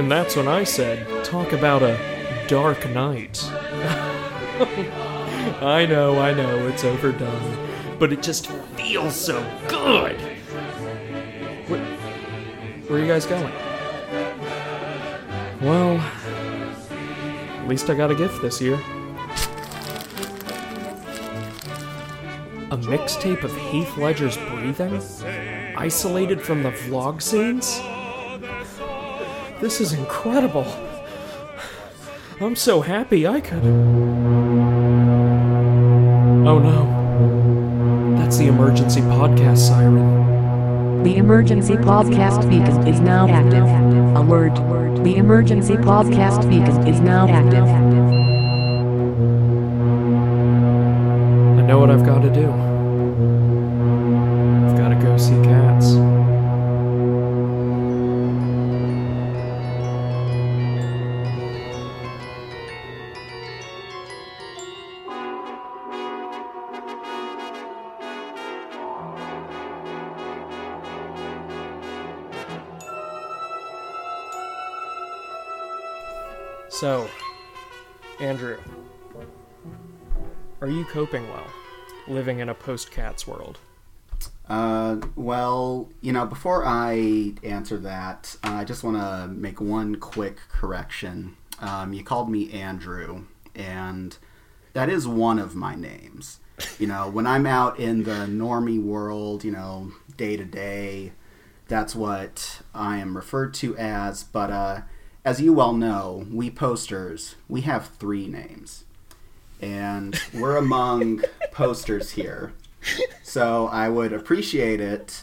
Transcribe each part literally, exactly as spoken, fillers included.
And that's when I said, talk about a dark night. I know, I know, it's overdone, but it just feels so good. Where, where are you guys going? Well, at least I got a gift this year. A mixtape of Heath Ledger's breathing? Isolated from the vlog scenes? This is incredible. I'm so happy I could... Oh no. That's the emergency podcast siren. The emergency podcast beacon is now active. Alert. The emergency podcast beacon is now active. I know what I've got to do. I've got to go see Cats. So, Andrew, are you coping well, living in a post-Cats world? Uh, well, you know, before I answer that, uh, I just want to make one quick correction. Um, you called me Andrew, and that is one of my names. You know, when I'm out in the normie world, you know, day-to-day, that's what I am referred to as, but, uh... as you well know, we posters, we have three names. And we're among posters here. So I would appreciate it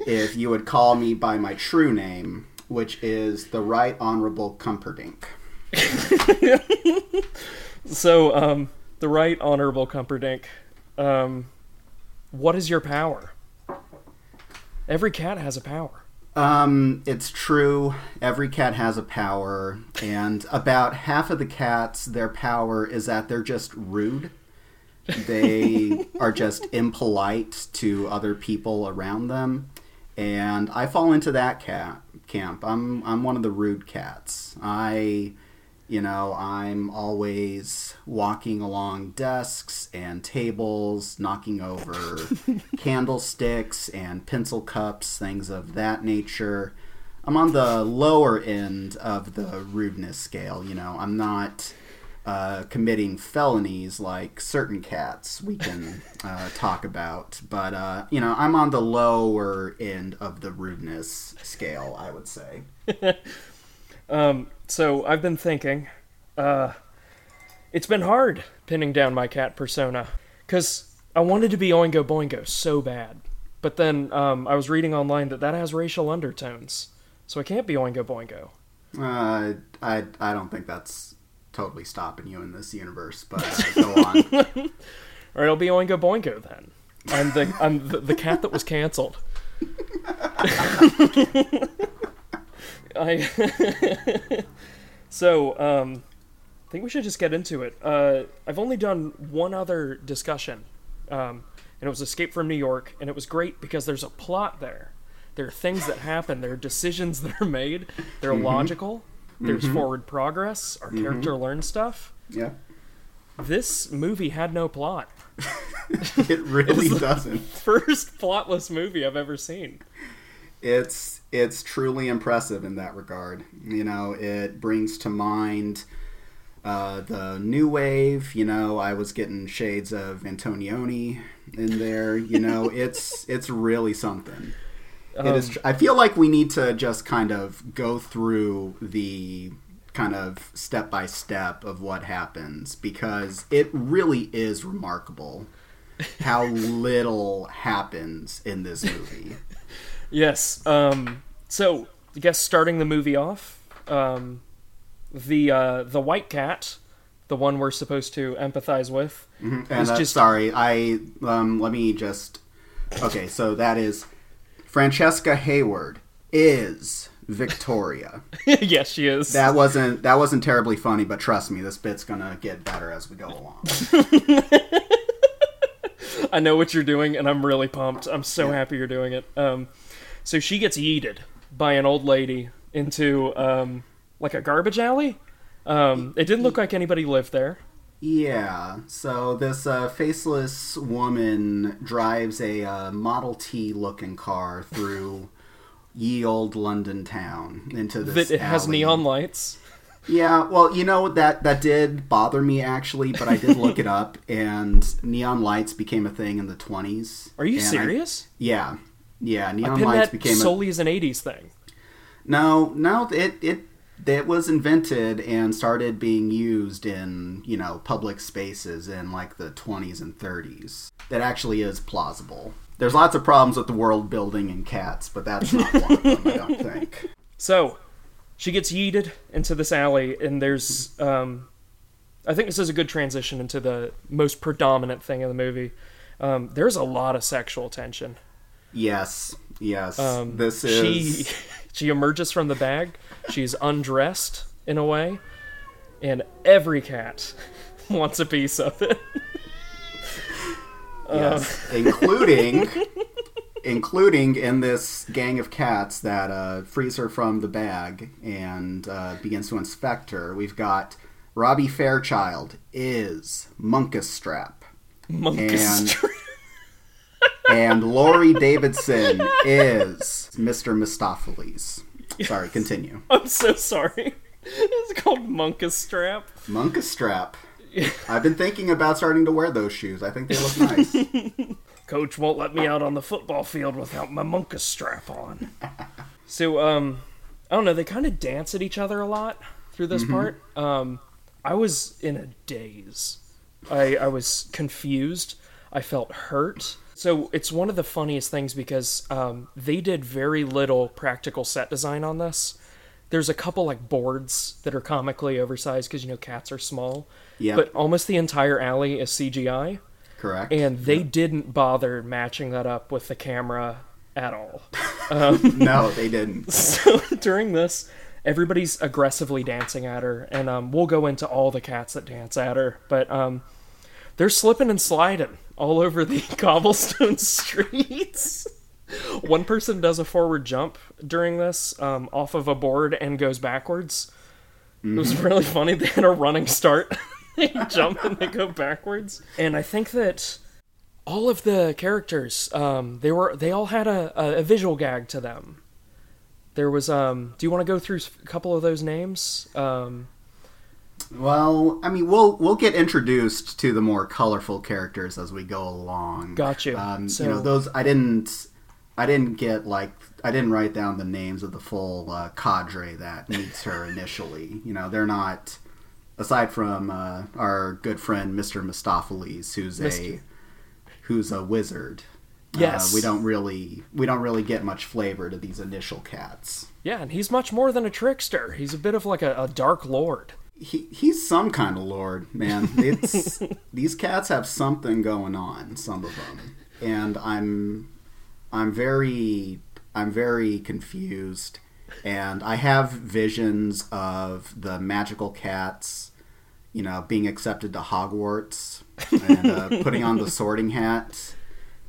if you would call me by my true name, which is the Right Honorable Cumperdink. So, um, the Right Honorable Cumperdink, um, what is your power? Every cat has a power. Um, it's true. Every cat has a power, and about half of the cats, their power is that they're just rude. They are just impolite to other people around them, and I fall into that cat camp. I'm I'm one of the rude cats. I, you know, I'm always walking along desks and tables, knocking over candlesticks and pencil cups, things of that nature. I'm on the lower end of the rudeness scale, you know. I'm not uh, committing felonies like certain cats we can uh, talk about. But, uh, you know, I'm on the lower end of the rudeness scale, I would say. um. So, I've been thinking, uh, it's been hard pinning down my cat persona, because I wanted to be Oingo Boingo so bad, but then um, I was reading online that that has racial undertones, so I can't be Oingo Boingo. Uh, I, I don't think that's totally stopping you in this universe, but uh, go on. Alright, I'll be Oingo Boingo then. I'm the, I'm the, the cat that was cancelled. I so um, I think we should just get into it. Uh, I've only done one other discussion, um, and it was Escape from New York, and it was great because there's a plot there. There are things that happen. There are decisions that are made. They're mm-hmm. logical. There's mm-hmm. forward progress. Our mm-hmm. character learns stuff. Yeah. This movie had no plot. It really it's doesn't. First plotless movie I've ever seen. It's it's truly impressive in that regard. You know, it brings to mind uh, the new wave. You know, I was getting shades of Antonioni in there. You know, it's it's really something. Um, it is. I feel like we need to just kind of go through the kind of step by step of what happens, because it really is remarkable how little happens in this movie. Yes, um, so, I guess starting the movie off, um, the uh, the white cat, the one we're supposed to empathize with, mm-hmm. and is uh, just... Sorry, I, um, let me just... Okay, so that is... Francesca Hayward is Victoria. Yes, she is. That wasn't, that wasn't terribly funny, but trust me, this bit's gonna get better as we go along. I know what you're doing, and I'm really pumped. I'm so yeah. happy you're doing it. Um... So she gets yeeted by an old lady into um, like a garbage alley. Um, it didn't look like anybody lived there. Yeah, so this uh, faceless woman drives a uh, Model T looking car through ye old London town into this. That it has alley. Neon lights. Yeah, well, you know, that, that did bother me, actually, but I did look it up, and neon lights became a thing in the twenties. Are you serious? I, yeah, yeah, neon lights became solely a, as an eighties thing. No, no, it, it it was invented and started being used in, you know, public spaces in, like, the twenties and thirties. That actually is plausible. There's lots of problems with the world building in Cats, but that's not one of them, I don't think. So... she gets yeeted into this alley, and there's, um, I think this is a good transition into the most predominant thing in the movie. Um, there's a lot of sexual tension. Yes, yes. Um, this is... She, she emerges from the bag. She's undressed, in a way. And every cat wants a piece of it. Yes, um. including... including in this gang of cats that uh, frees her from the bag and uh, begins to inspect her. We've got Robbie Fairchild is Munkustrap. Munkustrap. And, and Laurie Davidson is Mister Mistoffelees. Sorry, continue. I'm so sorry. It's called Munkustrap. Munkustrap. I've been thinking about starting to wear those shoes. I think they look nice. Coach won't let me out on the football field without my Munkustrap strap on. So, um, I don't know, they kind of dance at each other a lot through this mm-hmm. part. Um, I was in a daze. I, I was confused. I felt hurt. So it's one of the funniest things because um, they did very little practical set design on this. There's a couple, like, boards that are comically oversized because, you know, cats are small. Yep. But almost the entire alley is C G I. Correct. And they yep. didn't bother matching that up with the camera at all. Um, no, they didn't. So during this, everybody's aggressively dancing at her, and um, we'll go into all the cats that dance at her, but um, they're slipping and sliding all over the cobblestone streets. One person does a forward jump during this um, off of a board and goes backwards. Mm-hmm. It was really funny. They had a running start. They jump and they go backwards. And I think that all of the characters, um, they were they all had a, a, a visual gag to them. There was, um, do you want to go through a couple of those names? Um, well, I mean, we'll we'll get introduced to the more colorful characters as we go along. Got you. Um, so, you know, those I didn't I didn't get like I didn't write down the names of the full uh, cadre that meets her initially. You know, they're not. Aside from uh, our good friend Mister Mistoffelees, who's Mister a who's a wizard, yes, uh, we don't really we don't really get much flavor to these initial cats. Yeah, and he's much more than a trickster. He's a bit of like a, a dark lord. He he's some kind of lord, man. It's these cats have something going on, some of them, and I'm I'm very I'm very confused. And I have visions of the magical cats, you know, being accepted to Hogwarts and uh, putting on the sorting hat,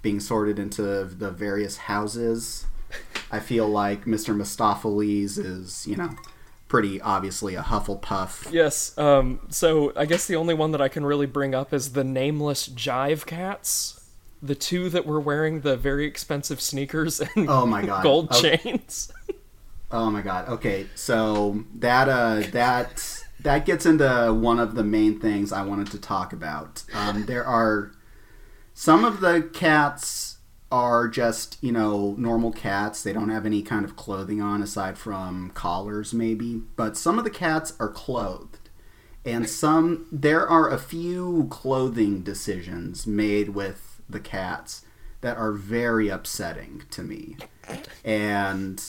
being sorted into the various houses. I feel like Mister Mistoffelees is, you know, pretty obviously a Hufflepuff. Yes, um, so I guess the only one that I can really bring up is the nameless Jive Cats. The two that were wearing the very expensive sneakers and oh my God. gold oh. chains. Oh my God. Okay, so that uh, that that gets into one of the main things I wanted to talk about. Um, there are some of the cats are just, you know, normal cats. They don't have any kind of clothing on aside from collars maybe. But some of the cats are clothed. And some there are a few clothing decisions made with the cats that are very upsetting to me. And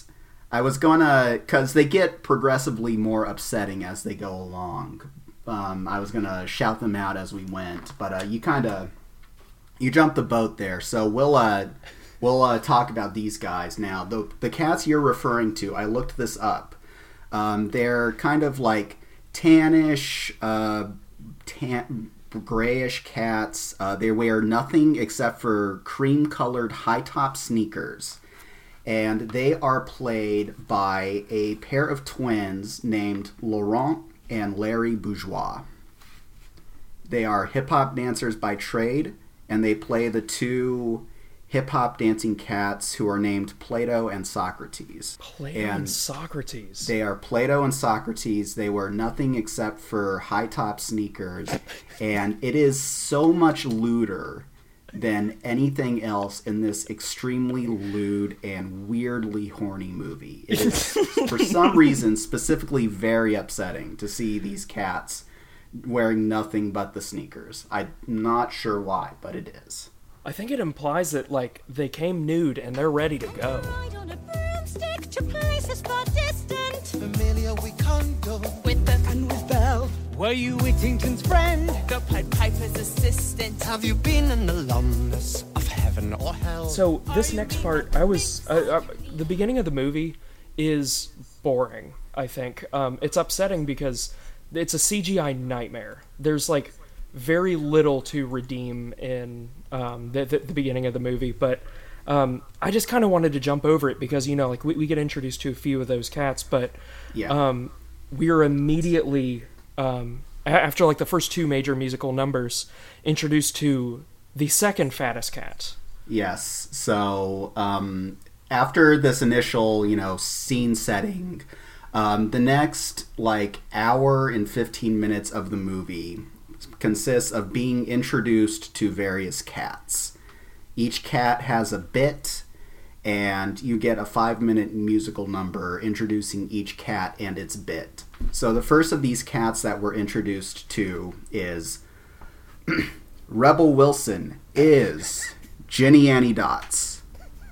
I was gonna, because they get progressively more upsetting as they go along. Um, I was gonna shout them out as we went, but uh, you kind of you jumped the boat there. So we'll uh, we'll uh, talk about these guys now. The the cats you're referring to, I looked this up. Um, they're kind of like tannish, uh, tan grayish cats. Uh, they wear nothing except for cream colored high top sneakers. and they are played by a pair of twins named Laurent and Larry Bourgeois. They are hip-hop dancers by trade, and they play the two hip-hop dancing cats who are named Plato and Socrates. Plato and, and Socrates. They are Plato and Socrates. They wear nothing except for high-top sneakers, and it is so much lewder than anything else in this extremely lewd and weirdly horny movie. It is, for some reason, specifically very upsetting to see these cats wearing nothing but the sneakers. I'm not sure why, but it is. I think it implies that, like, they came nude and they're ready to go. Were you Whittington's friend? The Pied Piper's assistant. Have you been an alumnus of heaven or hell? So, this next part, I was... Uh, uh, the beginning of the movie is boring, I think. Um, it's upsetting because it's a C G I nightmare. There's, like, very little to redeem in um, the, the, the beginning of the movie, but um, I just kind of wanted to jump over it because, you know, like, we, we get introduced to a few of those cats, but yeah. um, we're immediately... Um, after like the first two major musical numbers, introduced to the second fattest cat. Yes. So um, after this initial, you know, scene setting, um, the next like hour and fifteen minutes of the movie consists of being introduced to various cats. Each cat has a bit, and you get a five-minute musical number introducing each cat and its bit. So the first of these cats that we're introduced to is Rebel Wilson is Jennyanydots.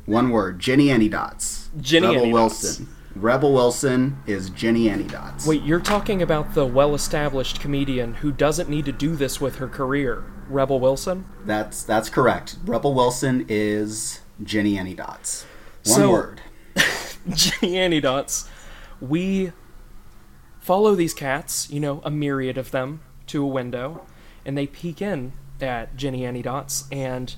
One word, Jennyanydots. Jenny Rebel Annie Wilson. Dots. Rebel Wilson is Jennyanydots. Wait, you're talking about the well-established comedian who doesn't need to do this with her career, Rebel Wilson? That's that's correct. Rebel Wilson is Jennyanydots. One so, word. Jennyanydots. We follow these cats, you know, a myriad of them, to a window, and they peek in at Jennyanydots, and,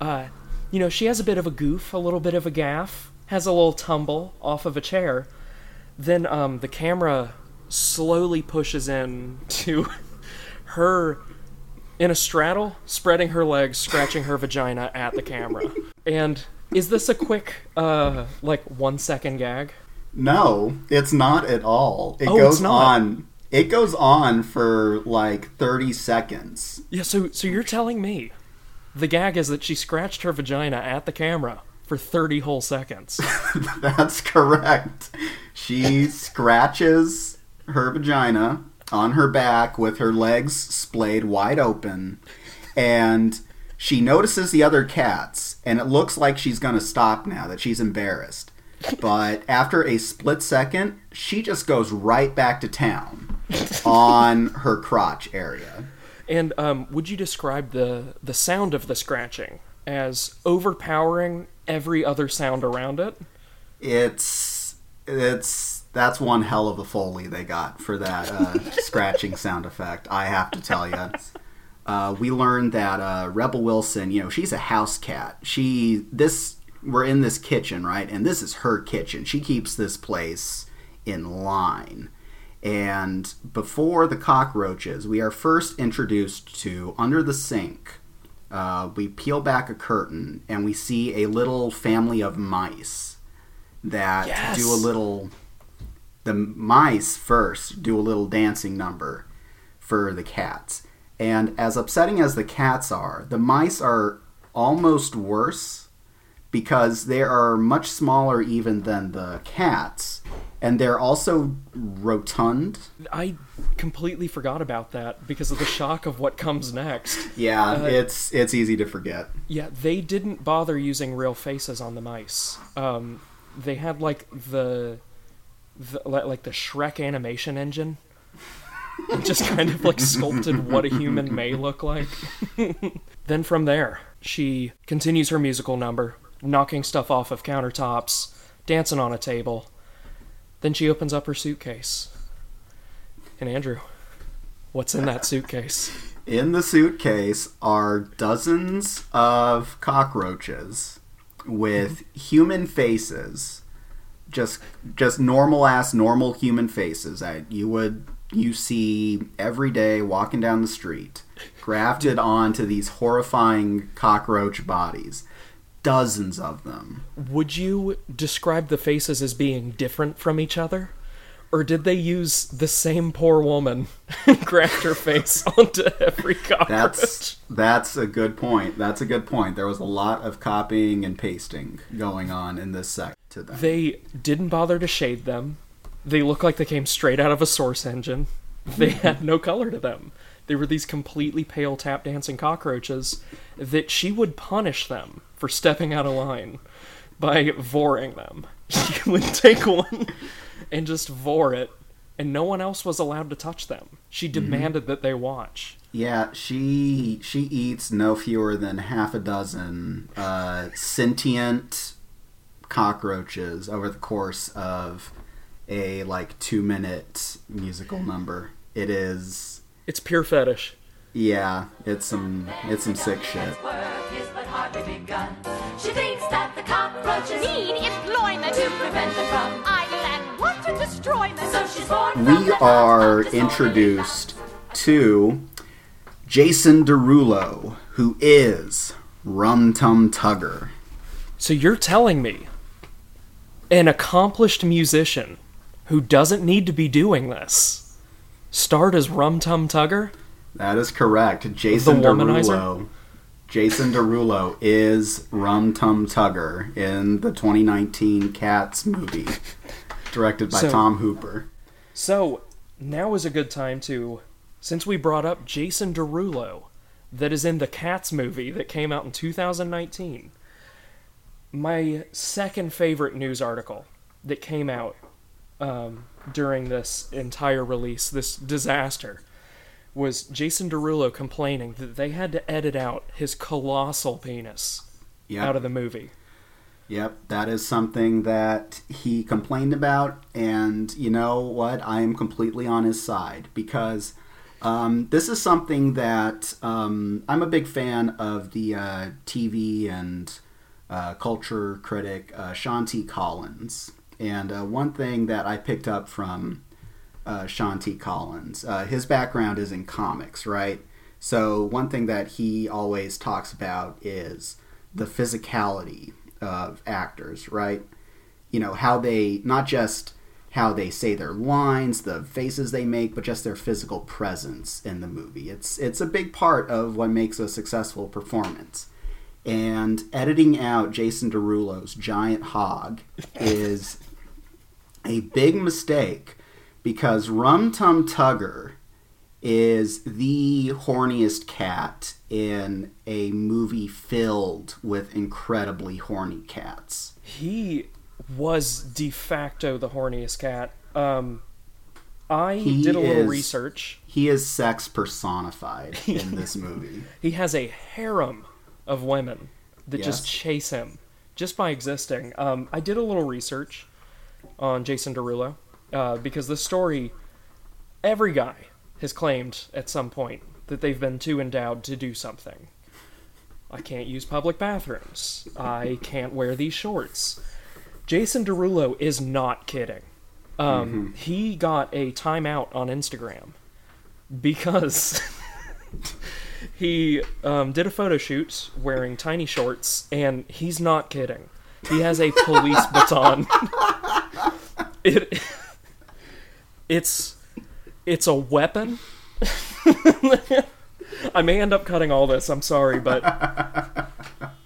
uh, you know, she has a bit of a goof, a little bit of a gaff, has a little tumble off of a chair. Then um, the camera slowly pushes in to her in a straddle, spreading her legs, scratching her vagina at the camera. And is this a quick, uh, like, one-second gag? No, it's not at all. It oh, goes on it goes on for like thirty seconds. Yeah, so so you're telling me the gag is that she scratched her vagina at the camera for thirty whole seconds. That's correct. She scratches her vagina on her back with her legs splayed wide open, and she notices the other cats, and it looks like she's gonna stop now that she's embarrassed. But after a split second, she just goes right back to town on her crotch area. And um, would you describe the, the sound of the scratching as overpowering every other sound around it? It's it's that's one hell of a Foley they got for that uh, scratching sound effect, I have to tell you. Uh, we learned that uh, Rebel Wilson, you know, she's a house cat. She this. We're in this kitchen, right? And this is her kitchen. She keeps this place in line. And before the cockroaches, we are first introduced to under the sink. Uh, we peel back a curtain and we see a little family of mice that yes. do a little... The mice first do a little dancing number for the cats. And as upsetting as the cats are, the mice are almost worse, because they are much smaller even than the cats, and they're also rotund. I completely forgot about that because of the shock of what comes next. Yeah, uh, it's it's easy to forget. Yeah, they didn't bother using real faces on the mice. Um, they had like the, the like the Shrek animation engine, and just kind of like sculpted what a human may look like. Then from there, she continues her musical number, knocking stuff off of countertops, dancing on a table. Then she opens up her suitcase. And Andrew, what's in that suitcase? In the suitcase are dozens of cockroaches with human faces, just just normal ass normal human faces that you would you see every day walking down the street, grafted onto these horrifying cockroach bodies. Dozens of them. Would you describe the faces as being different from each other? Or did they use the same poor woman and graft her face onto every cockroach? That's, that's a good point. That's a good point. There was a lot of copying and pasting going on in this sect to them. They didn't bother to shade them. They look like they came straight out of a source engine. They had no color to them. They were these completely pale tap-dancing cockroaches that she would punish them for stepping out of line by voring them. She would take one and just vor it, and no one else was allowed to touch them. She demanded mm-hmm. that they watch. Yeah, she she eats no fewer than half a dozen uh, sentient cockroaches over the course of a like two minute musical number. It is. It's pure fetish. Yeah, it's some it's some sick shit. She thinks that the cockroaches need employment to prevent them from idle and want to destroy them. So we are introduced to Jason Derulo, who is Rum Tum Tugger. So you're telling me an accomplished musician who doesn't need to be doing this starred as Rum Tum Tugger? That is correct. Jason Derulo. Jason Derulo is Rum Tum Tugger in the twenty nineteen Cats movie, directed by so, Tom Hooper. So, now is a good time to, since we brought up Jason Derulo, that is in the Cats movie that came out in two thousand nineteen, my second favorite news article that came out um, during this entire release, this disaster, was Jason Derulo complaining that they had to edit out his colossal penis yep. out of the movie. Yep, that is something that he complained about, and you know what? I am completely on his side, because um, this is something that um, I'm a big fan of the uh, T V and uh, culture critic uh, Sean T. Collins, and uh, one thing that I picked up from Uh, Sean T. Collins. Uh, his background is in comics, right? So one thing that he always talks about is the physicality of actors, right? You know, how they, not just how they say their lines, the faces they make, but just their physical presence in the movie. It's, it's a big part of what makes a successful performance. And editing out Jason Derulo's giant hog is a big mistake, because Rum Tum Tugger is the horniest cat in a movie filled with incredibly horny cats. He was de facto the horniest cat. Um, I he did a is, little research. He is sex personified in this movie. He has a harem of women that yes. just chase him just by existing. Um, I did a little research on Jason Derulo. Uh, because this story, every guy has claimed at some point that they've been too endowed to do something. I can't use public bathrooms. I can't wear these shorts. Jason Derulo is not kidding. Um, mm-hmm. He got a timeout on Instagram because he um, did a photo shoot wearing tiny shorts, and he's not kidding. He has a police baton. It... It's it's a weapon. I may end up cutting all this, I'm sorry, but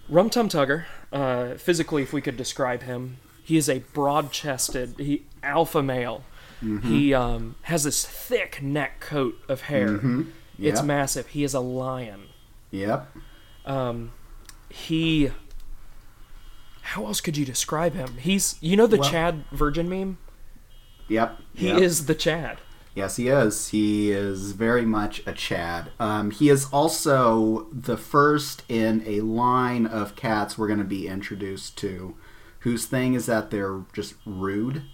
Rum Tum Tugger, uh, physically if we could describe him, he is a broad-chested, he alpha male. Mm-hmm. He um, has this thick neck coat of hair. Mm-hmm. Yep. It's massive. He is a lion. Yep. Um, he how else could you describe him? He's you know the well, Chad Virgin meme? Yep. He yep. is the Chad. Yes, he is. He is very much a Chad. Um, he is also the first in a line of cats we're going to be introduced to, whose thing is that they're just rude.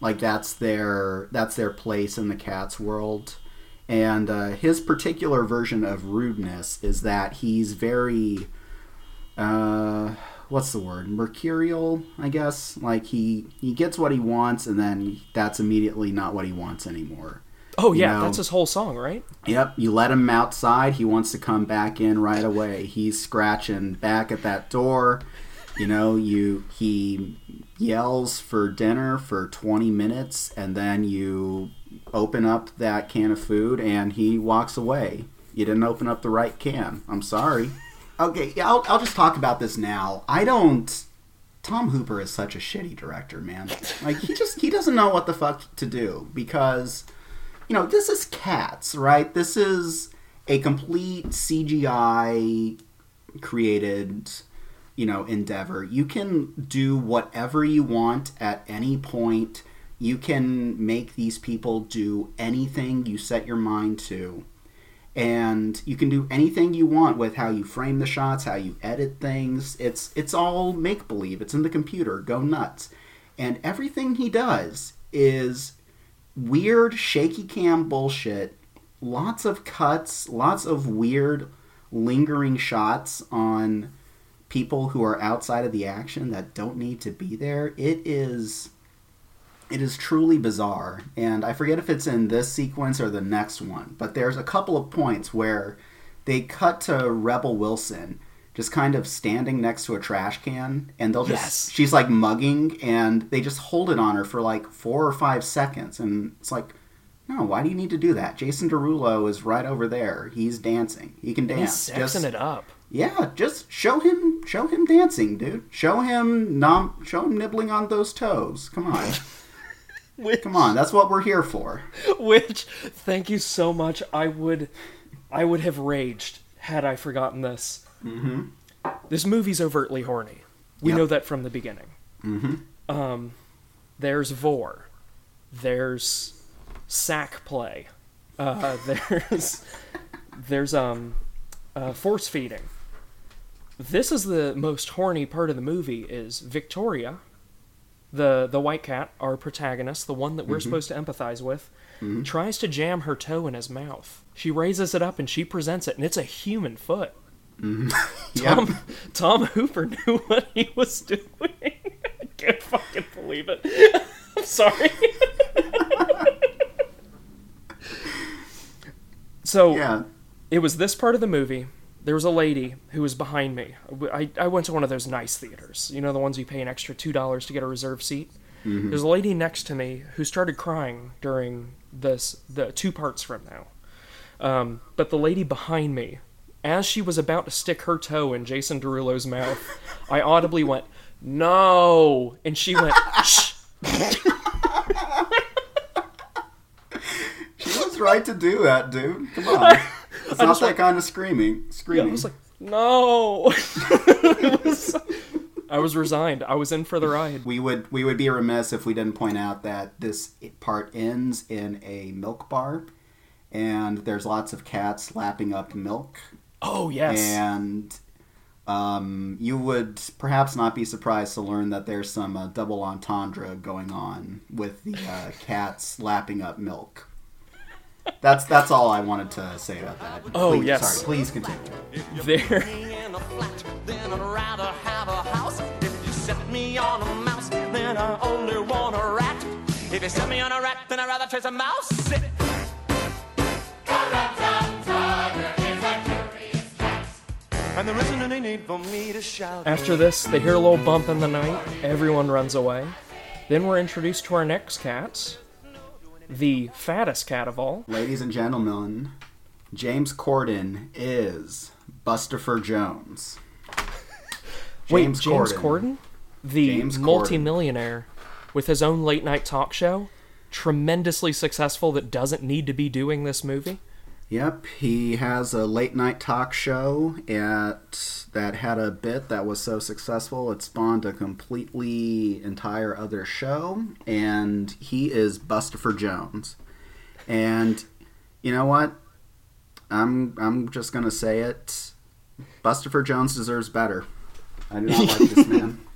Like, that's their that's their place in the cat's world. And uh, his particular version of rudeness is that he's very... Uh, what's the word? Mercurial, I guess. Like he, he gets what he wants, and then that's immediately not what he wants anymore. Oh yeah, you know, that's his whole song, right? Yep. You let him outside, he wants to come back in right away. He's scratching back at that door. You know, you he yells for dinner for twenty minutes, and then you open up that can of food and he walks away. You didn't open up the right can. I'm sorry. Okay, yeah, I'll I'll just talk about this now. I don't Tom Hooper is such a shitty director, man. Like he just he doesn't know what the fuck to do, because you know, this is Cats, right? This is a complete C G I created, you know, endeavor. You can do whatever you want at any point. You can make these people do anything you set your mind to. And you can do anything you want with how you frame the shots, how you edit things. It's it's all make-believe. It's in the computer. Go nuts. And everything he does is weird shaky cam bullshit, lots of cuts, lots of weird lingering shots on people who are outside of the action that don't need to be there. It is it is truly bizarre, and I forget if it's in this sequence or the next one, but there's a couple of points where they cut to Rebel Wilson just kind of standing next to a trash can, and they'll just, yes. she's like mugging, and they just hold it on her for like four or five seconds, and it's like, no, why do you need to do that? Jason Derulo is right over there. He's dancing. He can dance. He's sexing it up. Yeah, just show him, show him dancing, dude. Show him, nom, show him nibbling on those toes. Come on. Which, Come on, that's what we're here for. Which, thank you so much. I would, I would have raged had I forgotten this. Mm-hmm. This movie's overtly horny. We yep. know that from the beginning. Mm-hmm. Um, there's vor. There's sack play. Uh, there's there's um, uh, force feeding. This is the most horny part of the movie. Is Victoria, the the white cat, our protagonist, the one that we're mm-hmm. supposed to empathize with, mm-hmm. tries to jam her toe in his mouth. She raises it up and she presents it, and it's a human foot. Mm-hmm. Tom, yep. Tom Hooper knew what he was doing. I can't fucking believe it. I'm sorry. So, yeah. It was this part of the movie. There was a lady who was behind me. I, I went to one of those nice theaters. You know, the ones you pay an extra two dollars to get a reserve seat? Mm-hmm. There's a lady next to me who started crying during this, the two parts from now. Um, but the lady behind me, as she was about to stick her toe in Jason Derulo's mouth, I audibly went, "No!" And she went, "Shh!" She was right to do that, dude. Come on. It's I not that like, kind of screaming. Screaming. Yeah, I was like, "No!" It was, I was resigned. I was in for the ride. We would, we would be remiss if we didn't point out that this part ends in a milk bar, and there's lots of cats lapping up milk. Oh, yes. And um, you would perhaps not be surprised to learn that there's some uh, double entendre going on with the uh, cats lapping up milk. That's that's all I wanted to say about that. Oh, please, yes. Sorry, please continue. There. In a flat, then I'd rather have a house. If you set me on a mouse, then I only want a rat. If you set me on a rat, then I'd rather chase a mouse. And there isn't any need for me to shout. After this, they hear a little bump in the night. Everyone runs away. Then we're introduced to our next cats. The fattest cat of all. Ladies and gentlemen, James Corden is Bustopher Jones. James Wait, James Corden. Corden? The James multimillionaire Corden. With his own late-night talk show. Tremendously successful that doesn't need to be doing this movie. Yep, he has a late-night talk show at that had a bit that was so successful it spawned a completely entire other show, and he is Bustopher Jones. And you know what? I'm I'm just gonna say it. Bustopher Jones deserves better. I do not like this man.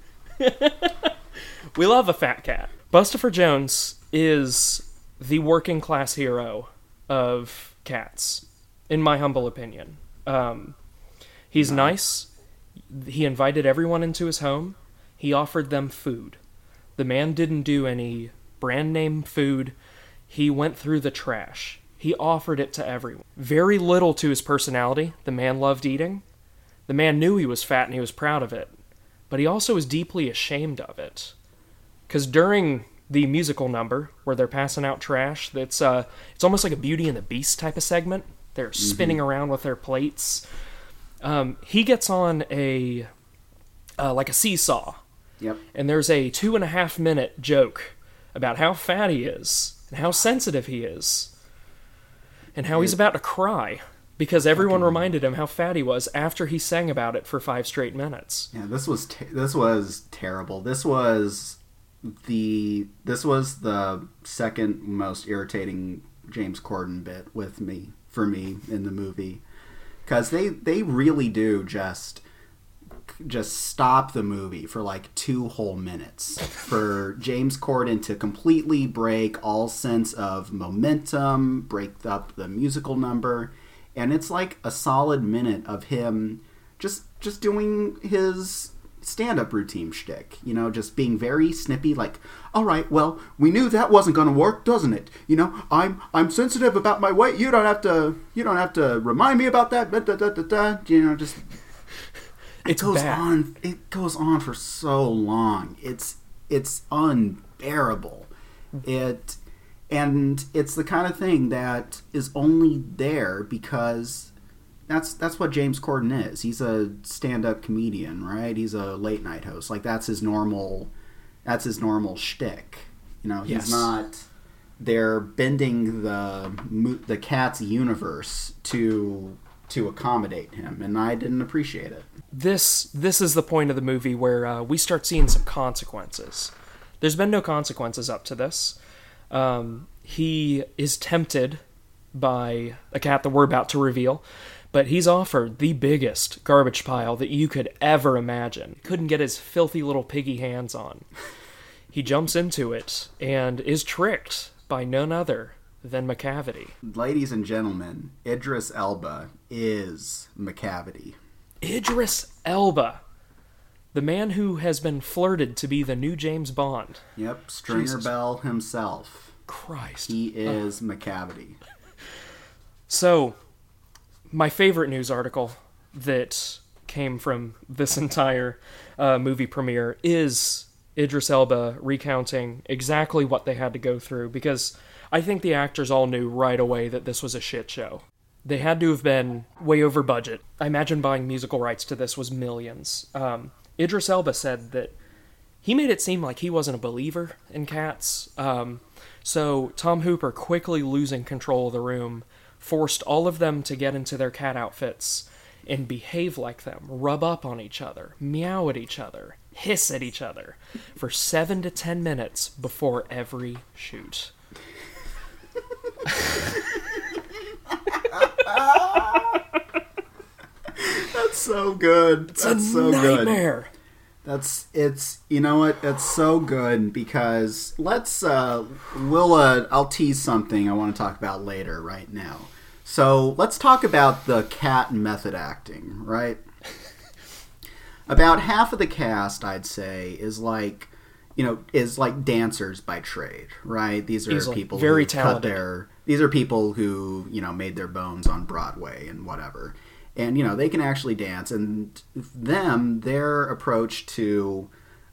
We love a fat cat. Bustopher Jones is the working-class hero of Cats, in my humble opinion. Um, he's nice. He invited everyone into his home. He offered them food. The man didn't do any brand name food. He went through the trash. He offered it to everyone. Very little to his personality. The man loved eating. The man knew he was fat and he was proud of it. But he also was deeply ashamed of it. Because during the musical number, where they're passing out trash, that's uh, it's almost like a Beauty and the Beast type of segment. They're mm-hmm. spinning around with their plates. Um, he gets on a, uh, like a seesaw. Yep. And there's a two and a half minute joke about how fat he is and how sensitive he is and how he's about to cry because everyone reminded him how fat he was after he sang about it for five straight minutes. Yeah, this was, te- this was terrible. This was the, this was the second most irritating James Corden bit with me, for me in the movie. Because they, they really do just just stop the movie for like two whole minutes for James Corden to completely break all sense of momentum, break up the musical number, and it's like a solid minute of him just just doing his stand-up routine shtick, you know, just being very snippy, like, all right, well, we knew that wasn't going to work, doesn't it? You know, I'm I'm sensitive about my weight. You don't have to, you don't have to remind me about that. Da, da, da, da, da. You know, just it goes bad. on. It goes on for so long. It's it's unbearable. It and it's the kind of thing that is only there because. That's that's what James Corden is. He's a stand-up comedian, right? He's a late-night host. Like, that's his normal that's his normal shtick. You know, he's yes. not... They're bending the the Cats universe to to accommodate him, and I didn't appreciate it. This this is the point of the movie where uh, we start seeing some consequences. There's been no consequences up to this. Um, he is tempted by a cat that we're about to reveal... But he's offered the biggest garbage pile that you could ever imagine. Couldn't get his filthy little piggy hands on. He jumps into it and is tricked by none other than Macavity. Ladies and gentlemen, Idris Elba is Macavity. Idris Elba. The man who has been flirted to be the new James Bond. Yep, Stringer Jesus. Bell himself. Christ. He is uh. Macavity. So... My favorite news article that came from this entire uh, movie premiere is Idris Elba recounting exactly what they had to go through, because I think the actors all knew right away that this was a shit show. They had to have been way over budget. I imagine buying musical rights to this was millions. Um, Idris Elba said that he made it seem like he wasn't a believer in cats. Um, so Tom Hooper, quickly losing control of the room, forced all of them to get into their cat outfits and behave like them, rub up on each other, meow at each other, hiss at each other for seven to ten minutes before every shoot. That's so good. It's That's a so nightmare. Good. That's, it's, you know what, that's so good, because let's, uh, we'll, uh, I'll tease something I want to talk about later right now. So, let's talk about the cat method acting, right? About half of the cast, I'd say, is like, you know, is like dancers by trade, right? These are He's people like very who talented. cut their, these are people who, you know, made their bones on Broadway and whatever. And, you know, they can actually dance. And them, their approach to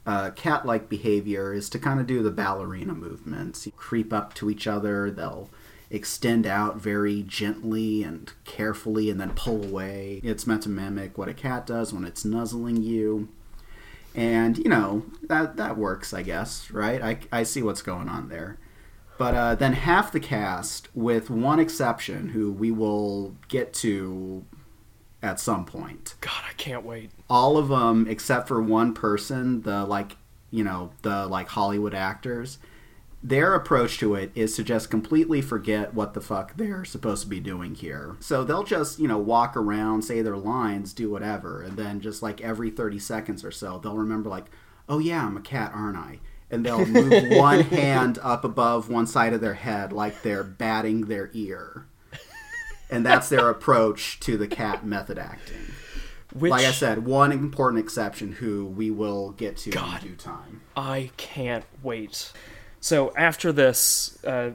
uh, cat-like behavior is to kind of do the ballerina movements. You creep up to each other. They'll extend out very gently and carefully and then pull away. It's meant to mimic what a cat does when it's nuzzling you. And, you know, that that works, I guess, right? I, I see what's going on there. But uh, then half the cast, with one exception, who we will get to... at some point. God, I can't wait. All of them, except for one person, the like, you know, the like Hollywood actors, their approach to it is to just completely forget what the fuck they're supposed to be doing here. So they'll just, you know, walk around, say their lines, do whatever, and then just like every thirty seconds or so, they'll remember like, oh yeah, I'm a cat, aren't I? And they'll move one hand up above one side of their head like they're batting their ear. And that's their approach to the cat method acting. Which, like I said, one important exception who we will get to God, in due time. I can't wait. So after this, uh,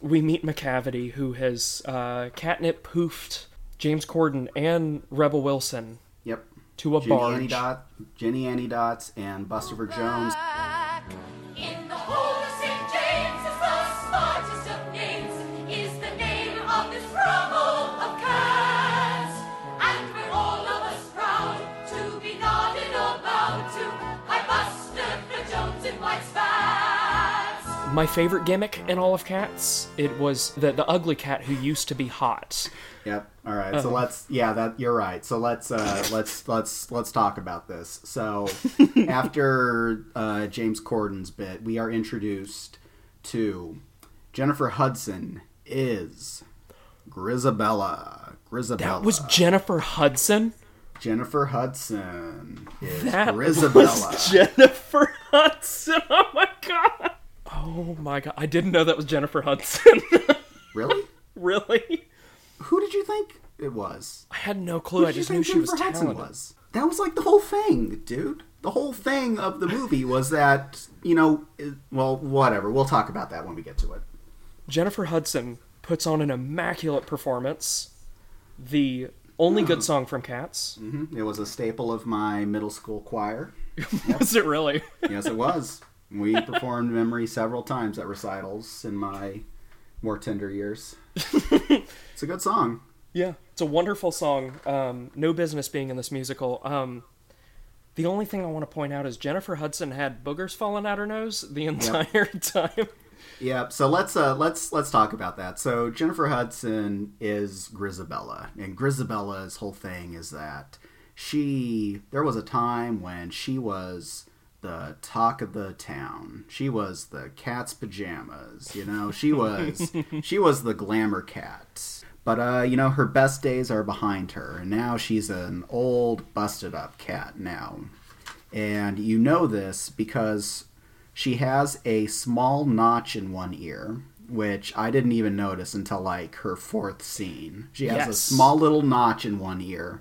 we meet Macavity, who has uh, catnip poofed James Corden and Rebel Wilson. Yep. To a barge. Jennyanydots, Jennyanydots, and Bustopher Jones. In the whole of Saint James, is the smartest of names, is the name of this rabble of cats. And we're all of us proud to be nodded or bowed to by Bustopher Jones in white spats. My favorite gimmick in all of Cats, it was the, the ugly cat who used to be hot. Yep. All right. Uh-oh. So let's, yeah, that you're right. So let's, uh, let's, let's, let's talk about this. So after uh, James Corden's bit, we are introduced to Jennifer Hudson is Grizabella. Grizabella. That was Jennifer Hudson? Jennifer Hudson is that Grizabella. Was Jennifer Hudson. Oh my God. Oh my God. I didn't know that was Jennifer Hudson. Really? Really? Who did you think it was? I had no clue. I just knew she was talented. Was? That was like the whole thing, dude. The whole thing of the movie was that, you know, well, whatever. We'll talk about that when we get to it. Jennifer Hudson puts on an immaculate performance. The only good song from Cats. Mm-hmm. It was a staple of my middle school choir. Yep. Was it really? Yes, it was. We performed Memory several times at recitals in my more tender years. It's a good song. Yeah, it's a wonderful song. Um, no business being in this musical. Um, the only thing I want to point out is Jennifer Hudson had boogers falling out her nose the entire yep. time. Yep. So let's uh, let's let's talk about that. So Jennifer Hudson is Grizabella, and Grizabella's whole thing is that she there was a time when she was the talk of the town. She was the cat's pajamas, you know. She was she was the glamour cat. But uh, you know, her best days are behind her, and now she's an old, busted up cat now. And you know this because she has a small notch in one ear, which I didn't even notice until like her fourth scene. She has yes. a small little notch in one ear.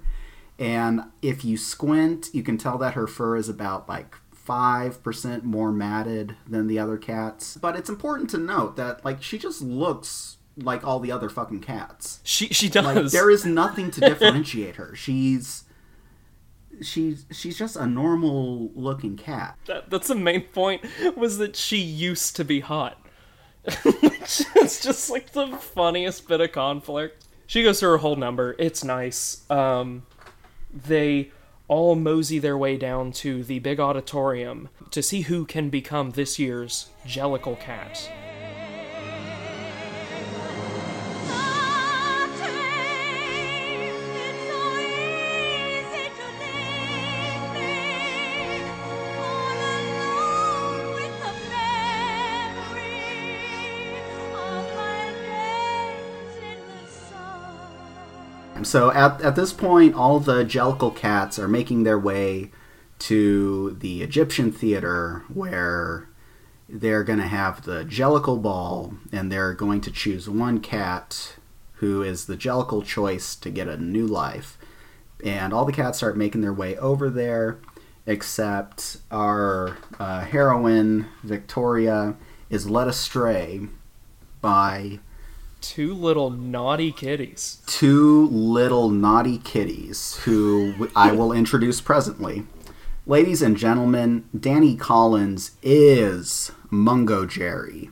And if you squint, you can tell that her fur is about like five percent more matted than the other cats. But it's important to note that, like, she just looks like all the other fucking cats. She she does. Like, there is nothing to differentiate her. She's she's she's just a normal looking cat. That, that's the main point, was that she used to be hot. It's just like the funniest bit of conflict. She goes through her whole number. It's nice. Um, they all mosey their way down to the big auditorium to see who can become this year's Jellicle Cat. So at at this point, all the Jellicle cats are making their way to the Egyptian theater where they're going to have the Jellicle ball, and they're going to choose one cat who is the Jellicle choice to get a new life. And all the cats start making their way over there, except our uh, heroine, Victoria, is led astray by... Two little naughty kitties. Two little naughty kitties who I will introduce presently. Ladies and gentlemen, Danny Collins is Mungojerrie. Yes.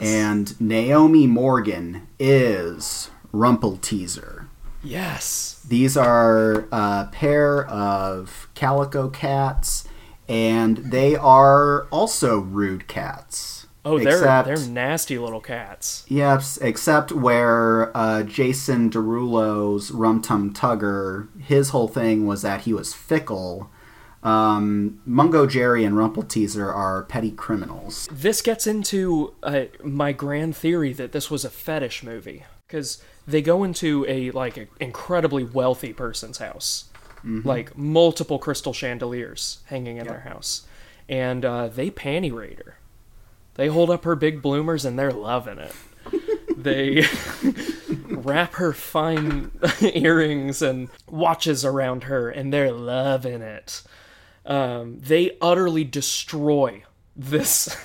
And Naomi Morgan is Rumpleteazer. Yes. These are a pair of calico cats, and they are also rude cats. Oh, they're except, they're nasty little cats. Yes, except where uh, Jason Derulo's Rum Tum Tugger, his whole thing was that he was fickle. Um, Mungojerrie and Rumpleteazer are petty criminals. This gets into uh, my grand theory that this was a fetish movie, because they go into a like an incredibly wealthy person's house, mm-hmm. like multiple crystal chandeliers hanging in yep. their house, and uh, they panty raid her. They hold up her big bloomers and they're loving it. They wrap her fine earrings and watches around her, and they're loving it. Um, they utterly destroy this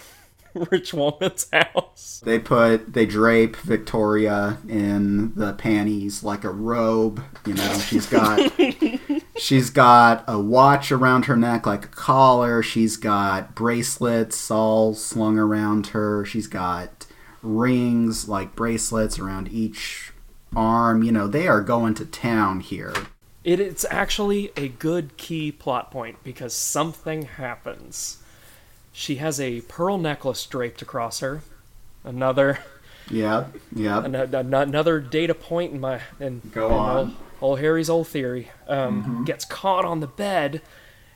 rich woman's house. They put, they drape Victoria in the panties like a robe. You know, she's got, she's got a watch around her neck like a collar. She's got bracelets all slung around her. She's got rings like bracelets around each arm. You know, they are going to town here. It, it's actually a good key plot point because something happens. She has a pearl necklace draped across her. Another, yeah, yeah, an, an, another data point in my and go on. Old, old Harry's old theory um, mm-hmm. gets caught on the bed,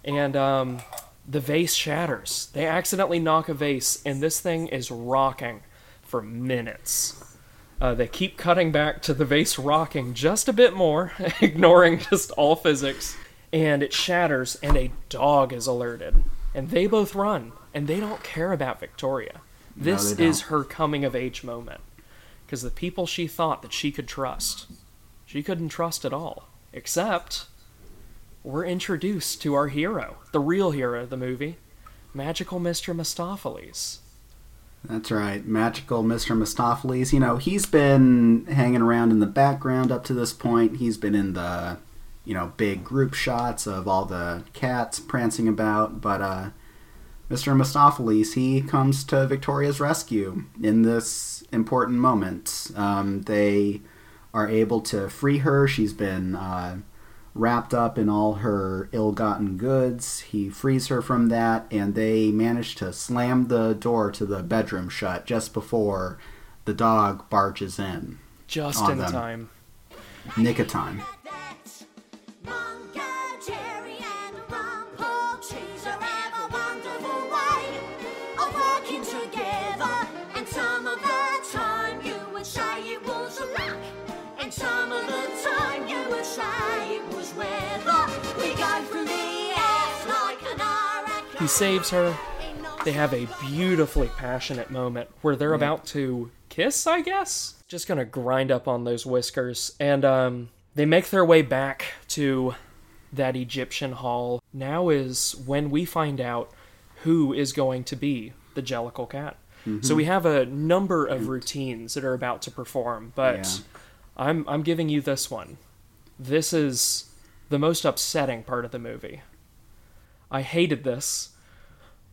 and um, the vase shatters. They accidentally knock a vase, and this thing is rocking for minutes. Uh, they keep cutting back to the vase rocking just a bit more, ignoring just all physics, and it shatters, and a dog is alerted, and they both run. And they don't care about Victoria. This no, is her coming-of-age moment. Because the people she thought that she could trust, she couldn't trust at all. Except, we're introduced to our hero. The real hero of the movie. Magical Mister Mistoffelees. That's right. Magical Mister Mistoffelees. You know, he's been hanging around in the background up to this point. He's been in the, you know, big group shots of all the cats prancing about. But, uh... Mister Mistoffelees, he comes to Victoria's rescue in this important moment. Um, they are able to free her. She's been uh, wrapped up in all her ill-gotten goods. He frees her from that, and they manage to slam the door to the bedroom shut just before the dog barges in. Just in them. Time. Nick of time. He saves her. They have a beautifully passionate moment where they're yeah. about to kiss, I guess? Just gonna grind up on those whiskers. And um, they make their way back to that Egyptian hall. Now is when we find out who is going to be the Jellicle Cat. Mm-hmm. So we have a number of routines that are about to perform, but yeah. I'm I'm giving you this one. This is the most upsetting part of the movie. I hated this.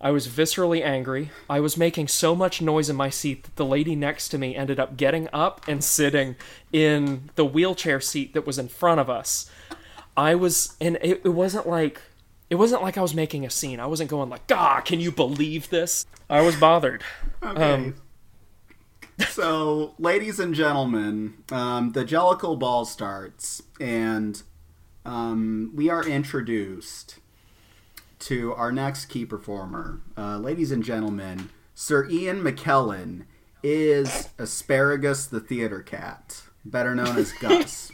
I was viscerally angry. I was making so much noise in my seat that the lady next to me ended up getting up and sitting in the wheelchair seat that was in front of us. I was, and it, it wasn't like, it wasn't like I was making a scene. I wasn't going like, ah, can you believe this? I was bothered. Okay. Um, so, ladies and gentlemen, um, the Jellicle Ball starts, and um, we are introduced to our next key performer. Uh, ladies and gentlemen, Sir Ian McKellen is Asparagus the Theater Cat, better known as Gus.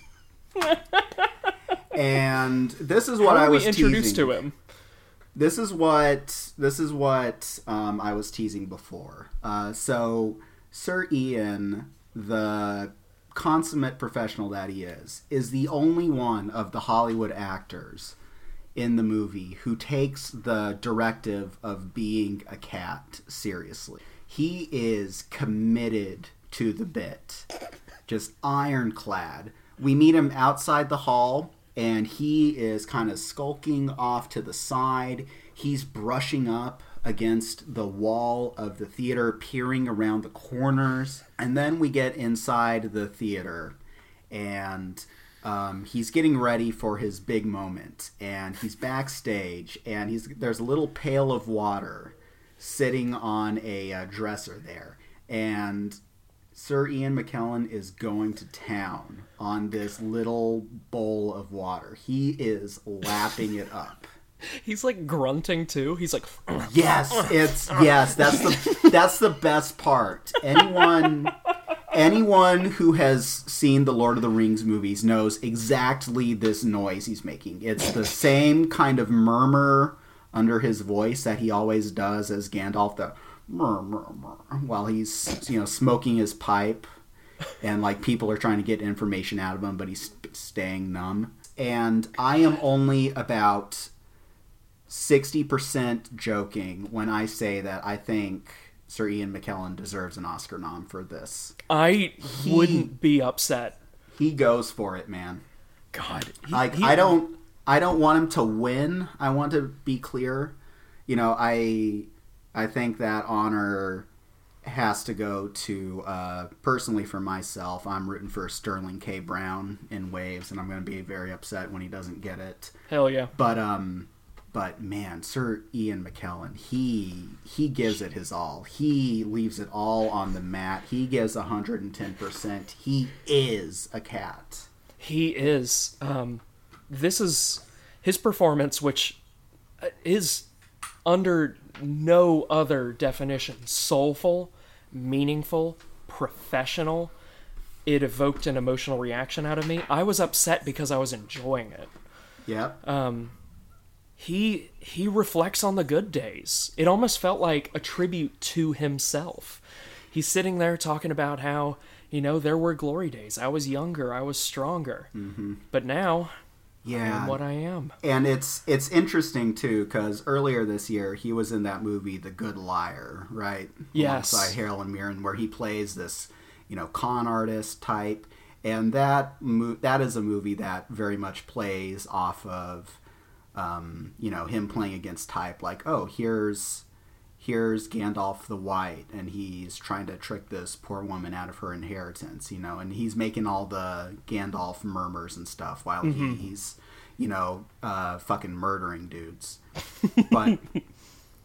And this is what How I was we introduced teasing. to him. This is what this is what um, I was teasing before. Uh, so Sir Ian, the consummate professional that he is, is the only one of the Hollywood actors in the movie who takes the directive of being a cat seriously. He is committed to the bit. Just ironclad. We meet him outside the hall, and he is kind of skulking off to the side. He's brushing up against the wall of the theater, peering around the corners. And then we get inside the theater, and Um, he's getting ready for his big moment, and he's backstage, and he's there's a little pail of water sitting on a uh, dresser there, and Sir Ian McKellen is going to town on this little bowl of water. He is lapping it up. He's like grunting too. He's like, yes, it's yes. That's the that's the best part. Anyone. Anyone who has seen the Lord of the Rings movies knows exactly this noise he's making. It's the same kind of murmur under his voice that he always does as Gandalf, the murmur, murmur, while he's, you know, smoking his pipe. and like people are trying to get information out of him, but he's staying numb. And I am only about sixty percent joking when I say that I think Sir Ian McKellen deserves an Oscar nom for this. I he, wouldn't be upset. He goes for it, man. God, he, like he, I don't, I don't want him to win. I want to be clear. You know, I, I think that honor has to go to, uh, personally for myself, I'm rooting for Sterling K. Brown in Waves, and I'm going to be very upset when he doesn't get it. Hell yeah. But, um, but man, Sir Ian McKellen, he, he gives it his all. He leaves it all on the mat. He gives one hundred ten percent. He is a cat. He is. Um, this is his performance, which is under no other definition soulful, meaningful, professional. It evoked an emotional reaction out of me. I was upset because I was enjoying it. Yeah. Um, he he reflects on the good days. It almost felt like a tribute to himself. He's sitting there talking about how, you know, there were glory days. I was younger. I was stronger. Mm-hmm. But now, yeah, I am what I am. And it's it's interesting, too, because earlier this year, he was in that movie, The Good Liar, right? Yes. Alongside Harold and Mirren, where he plays this, you know, con artist type. And that mo- that is a movie that very much plays off of, um, you know, him playing against type. Like, oh, here's here's Gandalf the White, and he's trying to trick this poor woman out of her inheritance, you know, and he's making all the Gandalf murmurs and stuff while mm-hmm. he's, you know, uh, fucking murdering dudes. But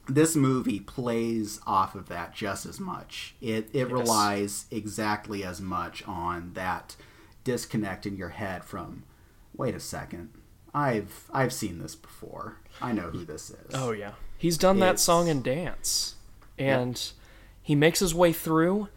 this movie plays off of that just as much. It, it yes. relies exactly as much on that disconnect in your head from, wait a second, I've, I've seen this before. I know who this is. Oh, yeah. He's done that it's... song and dance, and yep. he makes his way through.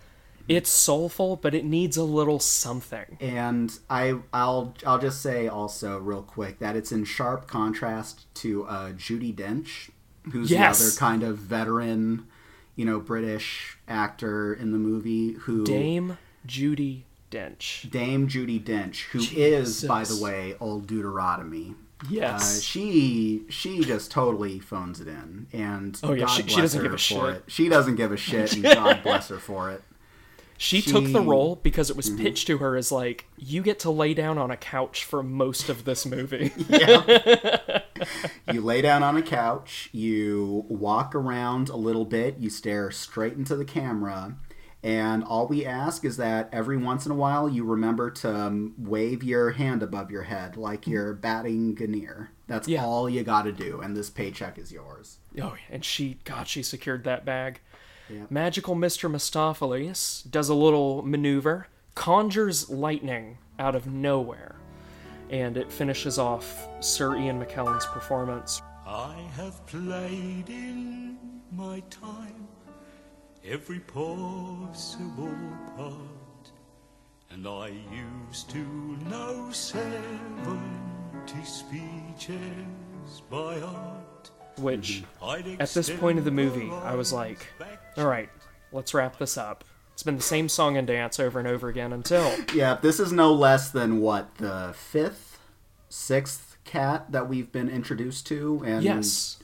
It's soulful, but it needs a little something. And I, I'll I'll just say also real quick that it's in sharp contrast to uh, Judi Dench, who's yes. the other kind of veteran, you know, British actor in the movie. Who Dame Judi Dench. Dame Judi Dench, who Jesus. is, by the way, Old Deuteronomy. Yes, uh, she she just totally phones it in, and oh yeah, God she, bless she doesn't her give a shit. It. She doesn't give a shit, and God bless her for it. She, she took the role because it was mm-hmm. pitched to her as like, you get to lay down on a couch for most of this movie. Yeah, you lay down on a couch, you walk around a little bit, you stare straight into the camera. And all we ask is that every once in a while you remember to um, wave your hand above your head like you're batting Ganeer. That's yeah. all you got to do, and this paycheck is yours. Oh, and she, God, she secured that bag. Yeah. Magical Mister Mistoffelees does a little maneuver, conjures lightning out of nowhere, and it finishes off Sir Ian McKellen's performance. I have played in my time every possible part, and I used to know seventy speeches by heart. Which, at this point of the movie, I was like, alright, let's wrap this up. It's been the same song and dance over and over again until... Yeah, this is no less than, what, the fifth, sixth cat that we've been introduced to? And yes.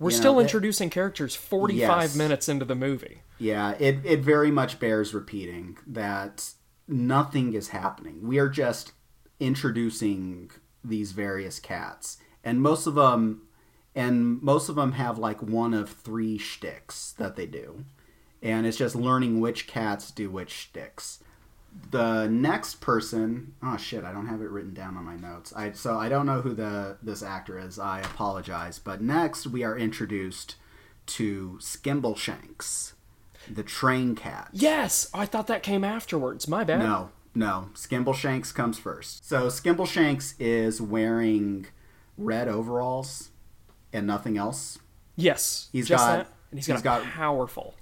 We're you still know, that, introducing characters forty-five yes. minutes into the movie. Yeah, it, it very much bears repeating that nothing is happening. We are just introducing these various cats. And most of them and most of them have like one of three shticks that they do. And it's just learning which cats do which shticks. The next person, oh shit, I don't have it written down on my notes. I so I don't know who the this actor is. I apologize. But next we are introduced to Skimbleshanks, the train cat. Yes, I thought that came afterwards. My bad. No, no, Skimbleshanks comes first. So Skimbleshanks is wearing red overalls and nothing else. Yes, he's just got that, and he's, he's got a got, powerful,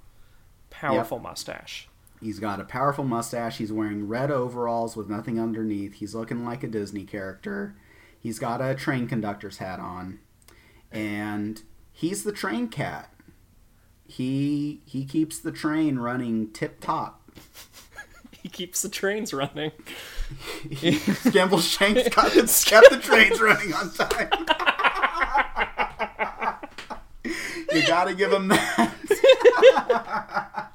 powerful yep. mustache. He's got a powerful mustache. He's wearing red overalls with nothing underneath. He's looking like a Disney character. He's got a train conductor's hat on. And he's the train cat. He he keeps the train running tip-top. He keeps the trains running. Skimbleshanks got, kept the trains running on time. You gotta give him that.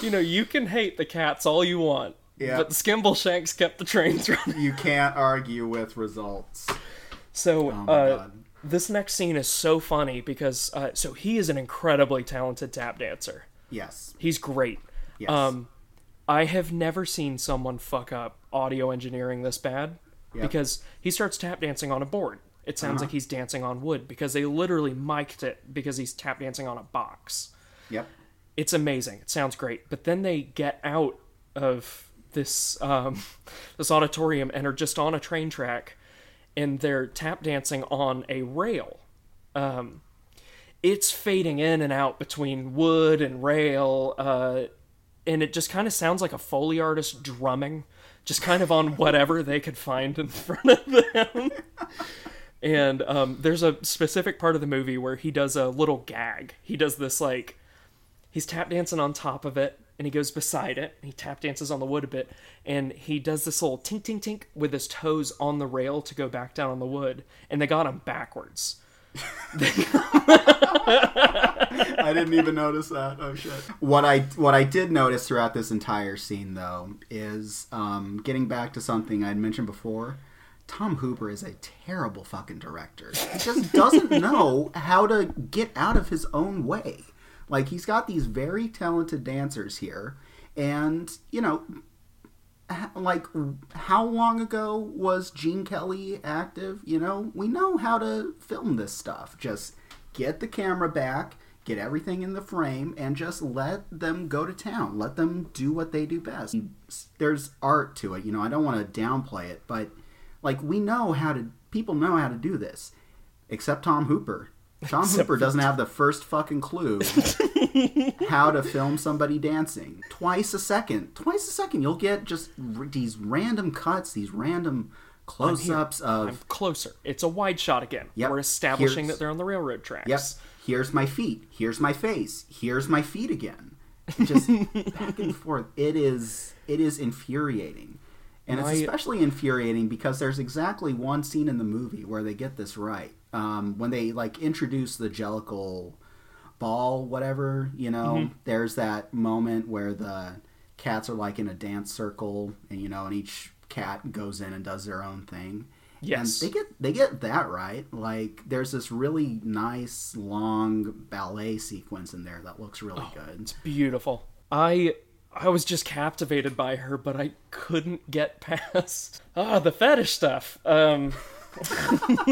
You know, you can hate the Cats all you want, yeah, but Skimbleshanks kept the trains running. You can't argue with results. So, oh uh, God. This next scene is so funny because, uh, so he is an incredibly talented tap dancer. Yes. He's great. Yes. Um, I have never seen someone fuck up audio engineering this bad, yep, because he starts tap dancing on a board. It sounds uh-huh. like he's dancing on wood because they literally mic'd it because he's tap dancing on a box. Yep. It's amazing. It sounds great. But then they get out of this, um, this auditorium and are just on a train track, and they're tap dancing on a rail. Um, it's fading in and out between wood and rail, uh, and it just kind of sounds like a Foley artist drumming, just kind of on whatever they could find in front of them. And um, there's a specific part of the movie where he does a little gag. He does this, like, he's tap dancing on top of it, and he goes beside it, and he tap dances on the wood a bit, and he does this little tink, tink, tink with his toes on the rail to go back down on the wood, and they got him backwards. I didn't even notice that. Oh shit. What I what I did notice throughout this entire scene, though, is um, getting back to something I'd mentioned before, Tom Hooper is a terrible fucking director. He just doesn't know how to get out of his own way. Like, he's got these very talented dancers here, and, you know, like, how long ago was Gene Kelly active? You know, we know how to film this stuff. Just get the camera back, get everything in the frame, and just let them go to town. Let them do what they do best. There's art to it, you know, I don't want to downplay it, but, like, we know how to, people know how to do this, except Tom Hooper. Tom Except Hooper doesn't have the first fucking clue how to film somebody dancing. Twice a second. Twice a second, you'll get just r- these random cuts, these random close-ups of... I'm closer. It's a wide shot again. Yep. We're establishing Here's... that they're on the railroad tracks. Yes. Here's my feet. Here's my face. Here's my feet again. Just back and forth. It is, it is infuriating. And my... it's especially infuriating because there's exactly one scene in the movie where they get this right. Um, when they, like, introduce the Jellicle ball, whatever, you know, mm-hmm. there's that moment where the cats are, like, in a dance circle, and, you know, and each cat goes in and does their own thing. Yes. And they get, they get that right. Like, there's this really nice, long ballet sequence in there that looks really oh, good. It's beautiful. I... I was just captivated by her, but I couldn't get past ah oh, the fetish stuff. Um,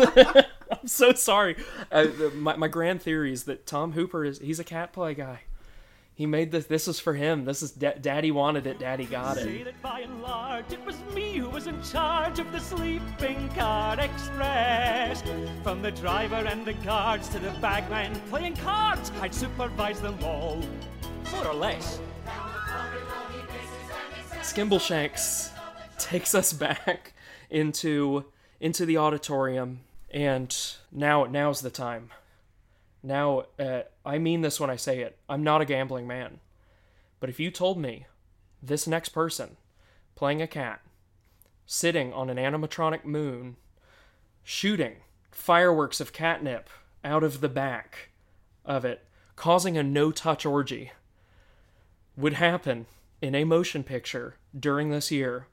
I'm so sorry. Uh, my my grand theory is that Tom Hooper is he's a cat play guy. He made this. This is for him. This is da- Daddy wanted it. Daddy got it. Say that by and large, it was me who was in charge of the sleeping car express. From the driver and the guards to the bagman playing cards, I'd supervise them all, more or less. Skimbleshanks takes us back into into the auditorium, and now now's the time. Now, uh, I mean this when I say it. I'm not a gambling man, but if you told me this next person playing a cat, sitting on an animatronic moon, shooting fireworks of catnip out of the back of it, causing a no-touch orgy, would happen in a motion picture during this year,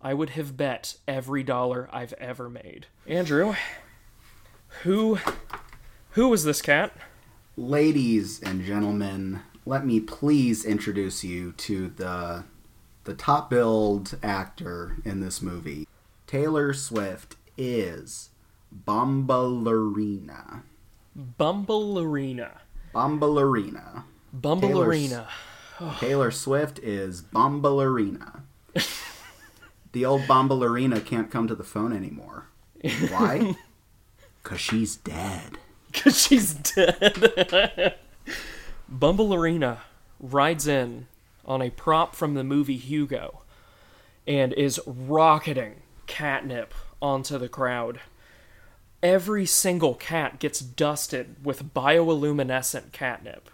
I would have bet every dollar I've ever made. Andrew, who who was this cat? Ladies and gentlemen, let me please introduce you to the the top-billed actor in this movie. Taylor Swift is Bombalurina. Bombalurina. Bombalurina. Bombalurina. Taylor Swift is Bombalurina. The old Bombalurina can't come to the phone anymore. Why? Because she's dead. Because she's dead. Bombalurina rides in on a prop from the movie Hugo and is rocketing catnip onto the crowd. Every single cat gets dusted with bioluminescent catnip.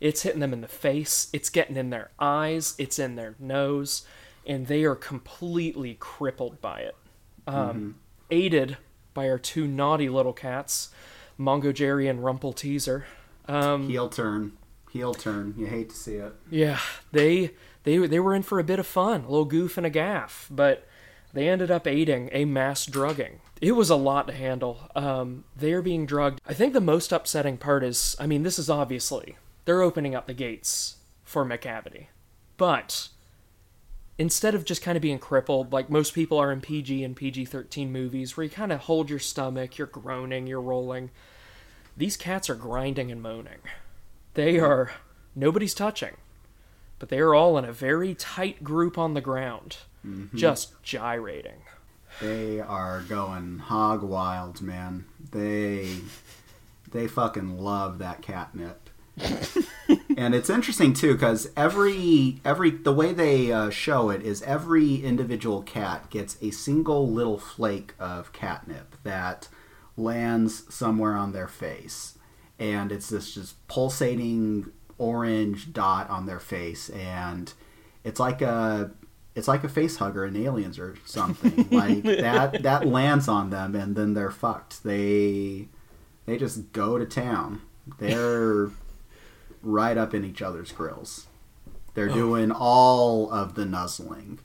It's hitting them in the face. It's getting in their eyes. It's in their nose. And they are completely crippled by it. Um, mm-hmm. Aided by our two naughty little cats, Mungojerrie and Rumpleteazer. Um, heel turn. Heel turn. You hate to see it. Yeah. They, they, they were in for a bit of fun. A little goof and a gaff. But they ended up aiding a mass drugging. It was a lot to handle. Um, they're being drugged. I think the most upsetting part is, I mean, this is obviously, they're opening up the gates for Macavity. But instead of just kind of being crippled, like most people are in P G and P G thirteen movies, where you kind of hold your stomach, you're groaning, you're rolling, these cats are grinding and moaning. They are, nobody's touching, but they are all in a very tight group on the ground, mm-hmm. just gyrating. They are going hog wild, man. They they fucking love that catnip. And it's interesting, too, because every, every the way they uh, show it is every individual cat gets a single little flake of catnip that lands somewhere on their face. And it's this just pulsating orange dot on their face. And it's like a... It's like a face hugger in Aliens or something. Like that that lands on them and then they're fucked. They they just go to town. They're right up in each other's grills. They're oh. doing all of the nuzzling.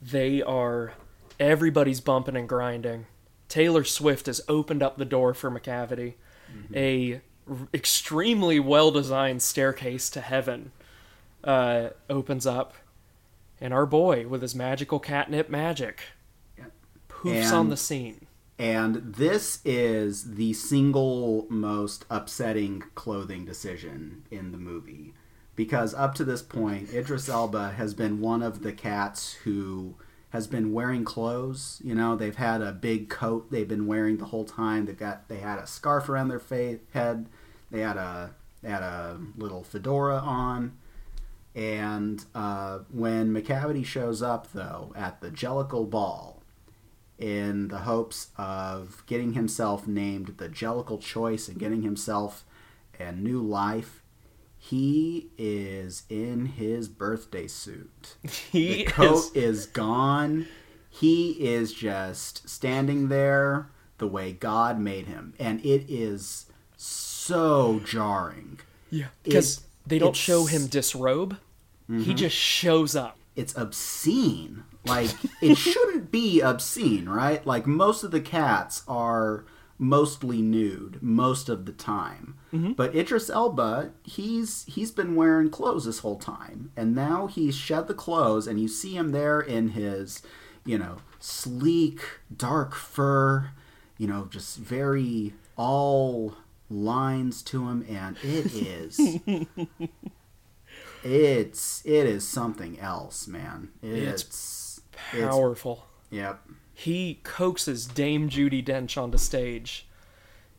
They are, everybody's bumping and grinding. Taylor Swift has opened up the door for Macavity. Mm-hmm. A r- extremely well-designed staircase to heaven uh, opens up. And our boy, with his magical catnip magic, poofs and, on the scene. And this is the single most upsetting clothing decision in the movie. Because up to this point, Idris Elba has been one of the cats who has been wearing clothes. You know, they've had a big coat they've been wearing the whole time. They've got, they had a scarf around their fa- head. They had a, they had a little fedora on. And uh, when Macavity shows up, though, at the Jellicle Ball, in the hopes of getting himself named the Jellicle Choice and getting himself a new life, he is in his birthday suit. He the coat is... is gone. He is just standing there the way God made him. And it is so jarring. Yeah, because they don't it's... show him disrobe. Mm-hmm. He just shows up. It's obscene. Like, it shouldn't be obscene, right? Like, most of the cats are mostly nude most of the time. Mm-hmm. But Idris Elba, he's he's been wearing clothes this whole time. And now he's shed the clothes, and you see him there in his, you know, sleek, dark fur. You know, just very all lines to him. And it is... It's it is something else, man. It's, it's powerful. It's, yep. He coaxes Dame Judi Dench onto stage,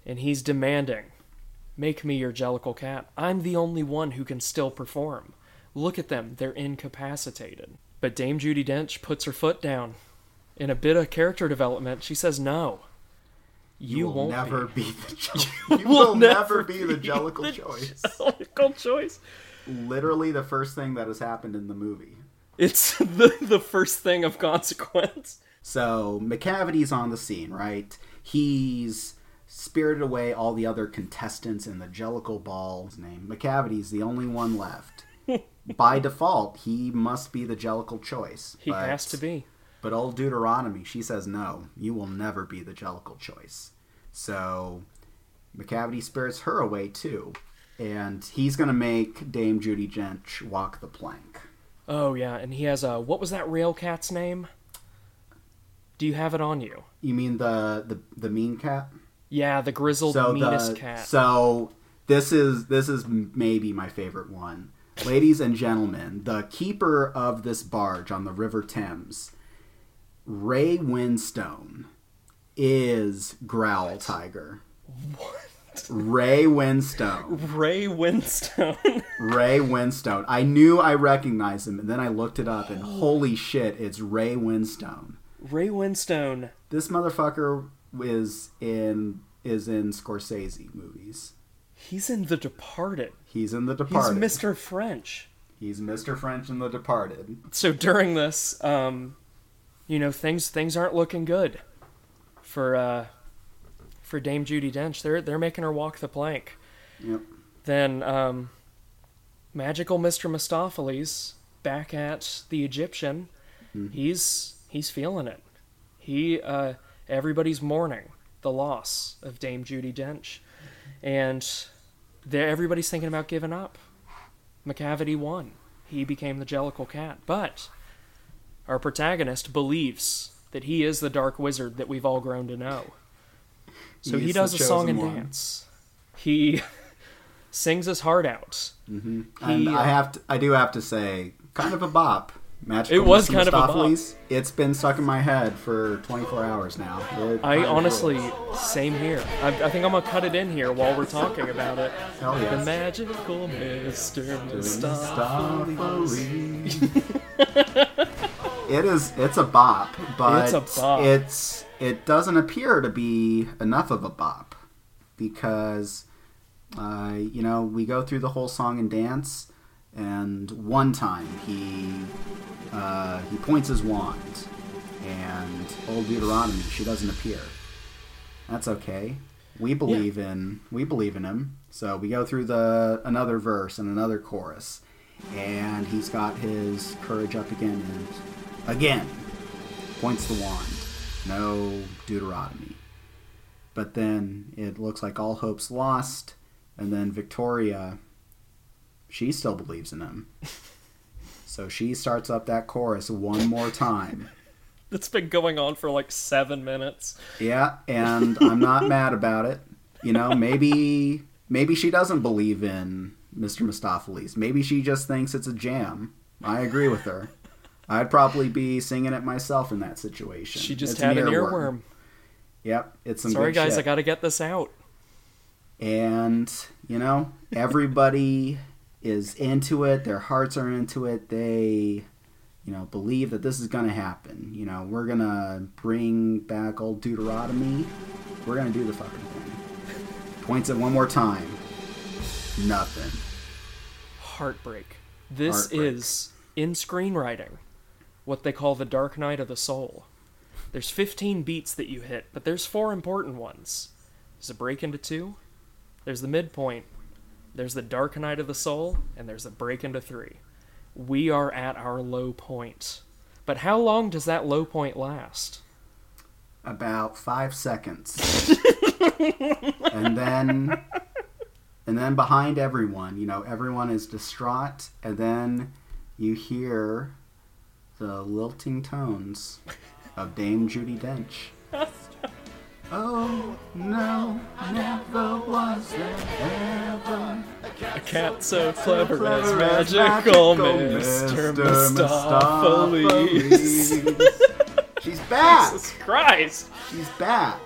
and he's demanding, "Make me your Jellicle cat. I'm the only one who can still perform. Look at them; they're incapacitated." But Dame Judi Dench puts her foot down. In a bit of character development, she says, "No, you, you will won't never be, be the Jellicle. you, you will, will never be the Jellicle the choice. Jellicle choice." Literally the first thing that has happened in the movie. It's the, the first thing of consequence. So, Macavity's on the scene, right? He's spirited away all the other contestants in the Jellicle Ball's name. Macavity's the only one left. By default, he must be the Jellicle choice. He but, has to be. But Old Deuteronomy, she says, no, you will never be the Jellicle choice. So, Macavity spirits her away, too. And he's going to make Dame Judi Dench walk the plank. Oh, yeah. And he has a... What was that real cat's name? Do you have it on you? You mean the the, the mean cat? Yeah, the grizzled so meanest the, cat. So this is this is maybe my favorite one. Ladies and gentlemen, the keeper of this barge on the River Thames, Ray Winstone, is Growl what? Tiger. What? Ray Winstone. Ray Winstone. Ray Winstone. I knew I recognized him, and then I looked it up, and holy shit, it's Ray Winstone. Ray Winstone. This motherfucker is in is in Scorsese movies. He's in The Departed. He's in The Departed. He's Mister French. He's Mister French in The Departed. So during this, um, you know, things things aren't looking good for uh, for Dame Judi Dench. They're they're making her walk the plank. Yep. Then um, magical Mister Mistoffelees back at the Egyptian. Mm-hmm. He's he's feeling it. He uh, everybody's mourning the loss of Dame Judi Dench. And everybody's thinking about giving up. Macavity won. He became the Jellicle Cat. But our protagonist believes that he is the dark wizard that we've all grown to know. So he, he does a song and one. dance. He sings his heart out. Mm-hmm. And he, I have to, I do have to say, kind of a bop. Magical it was Mister kind of a bop. It's been stuck in my head for twenty-four hours now. It I honestly, rules. Same here. I, I think I'm going to cut it in here while we're talking about it. Hell yes. The magical Mister Mistoffelees. It is, it's a bop, but it's, a bop. it's it doesn't appear to be enough of a bop because, uh, you know, we go through the whole song and dance. And one time he uh, he points his wand, and Old Deuteronomy, she doesn't appear. That's okay. We believe yeah. in we believe in him. So we go through the another verse and another chorus, and he's got his courage up again, and again points the wand. No Deuteronomy. But then it looks like all hope's lost, and then Victoria. She still believes in him. So she starts up that chorus one more time. That's been going on for like seven minutes. Yeah, and I'm not mad about it. You know, maybe maybe she doesn't believe in Mister Mistoffelees. Maybe she just thinks it's a jam. I agree with her. I'd probably be singing it myself in that situation. She just it's had an earworm. earworm. Yep, it's some Sorry, good guys, shit. I gotta get this out. And, you know, everybody... is into it, their hearts are into it, they, you know, believe that this is going to happen. You know, we're going to bring back Old Deuteronomy. We're going to do the fucking thing. Points it one more time. Nothing. Heartbreak. This Heartbreak. is, in screenwriting, what they call the dark night of the soul. There's fifteen beats that you hit, but there's four important ones. There's a break into two. There's the midpoint. There's the dark night of the soul, and there's a break into three. We are at our low point. But how long does that low point last? About five seconds. and then and then behind everyone, you know, everyone is distraught, and then you hear the lilting tones of Dame Judi Dench. Oh, no, never was there ever a cat so clever as magical, magical Mister Mistoffelees. She's back! Jesus Christ! She's back.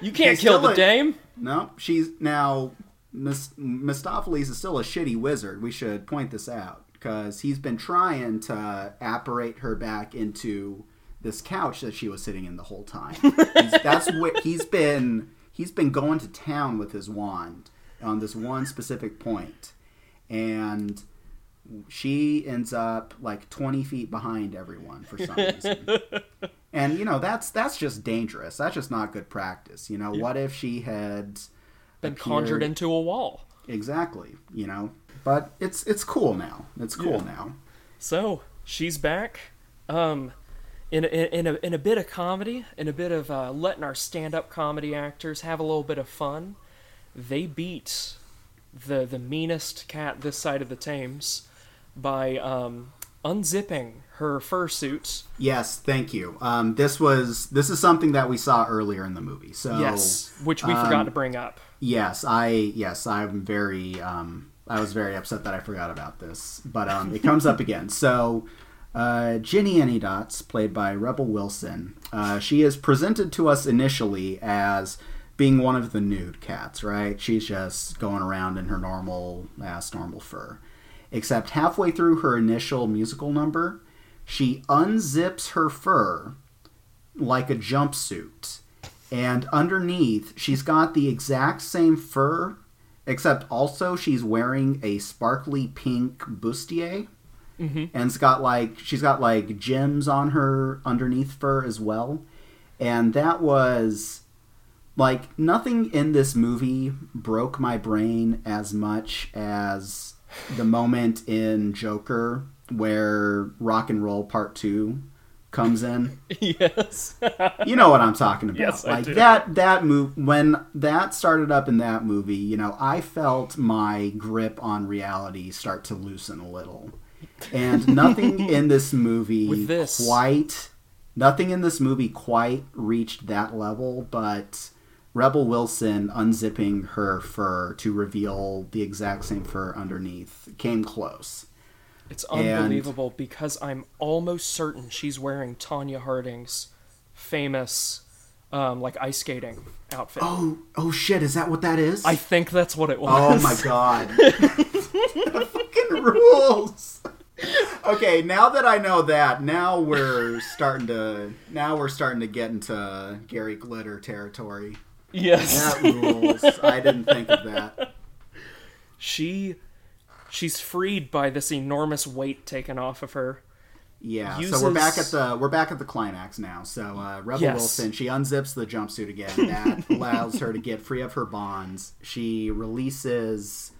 You can't she's kill the a, dame. No, she's now... Mis, Mistoffelees is still a shitty wizard. We should point this out. Because he's been trying to apparate her back into... this couch that she was sitting in the whole time. He's, that's what he's been. He's been going to town with his wand on this one specific point, and she ends up like twenty feet behind everyone for some reason. And you know that's that's just dangerous. That's just not good practice. You know, yeah. What if she had been appeared... conjured into a wall? Exactly. You know, but it's it's cool now. It's cool yeah. now. So she's back. Um. In a, in, a, in a bit of comedy, in a bit of uh, letting our stand-up comedy actors have a little bit of fun, they beat the the meanest cat this side of the Thames by um, unzipping her fursuit. Yes, thank you. Um, this was this is something that we saw earlier in the movie. So yes, which we um, forgot to bring up. Yes, I yes I'm very um, I was very upset that I forgot about this, but um, it comes up again. So. Uh, Jennyanydots, played by Rebel Wilson, uh, she is presented to us initially as being one of the nude cats, right? She's just going around in her normal ass, normal fur. Except halfway through her initial musical number, she unzips her fur like a jumpsuit. And underneath, she's got the exact same fur Except also she's wearing a sparkly pink bustier. Mm-hmm. And it's got like, she's got like gems on her underneath fur as well. And that was like, nothing in this movie broke my brain as much as the moment in Joker where Rock and Roll Part Two comes in. Yes. You know what I'm talking about. Yes, like I do. that that move when that started up in that movie, you know, I felt my grip on reality start to loosen a little. And nothing in this movie With this. quite nothing in this movie quite reached that level, but Rebel Wilson unzipping her fur to reveal the exact same fur underneath came close. It's unbelievable and, because I'm almost certain she's wearing Tonya Harding's famous, um, like, ice skating outfit. Oh, oh shit, is that what that is? I think that's what it was. Oh my god. That fucking rules. Okay, now that I know that, now we're starting to, now we're starting to get into Gary Glitter territory. Yes. That rules. I didn't think of that. She... She's freed by this enormous weight taken off of her. Yeah, Uses... so we're back at the we're back at the climax now. So uh, Rebel yes. Wilson, she unzips the jumpsuit again. That allows her to get free of her bonds. She releases,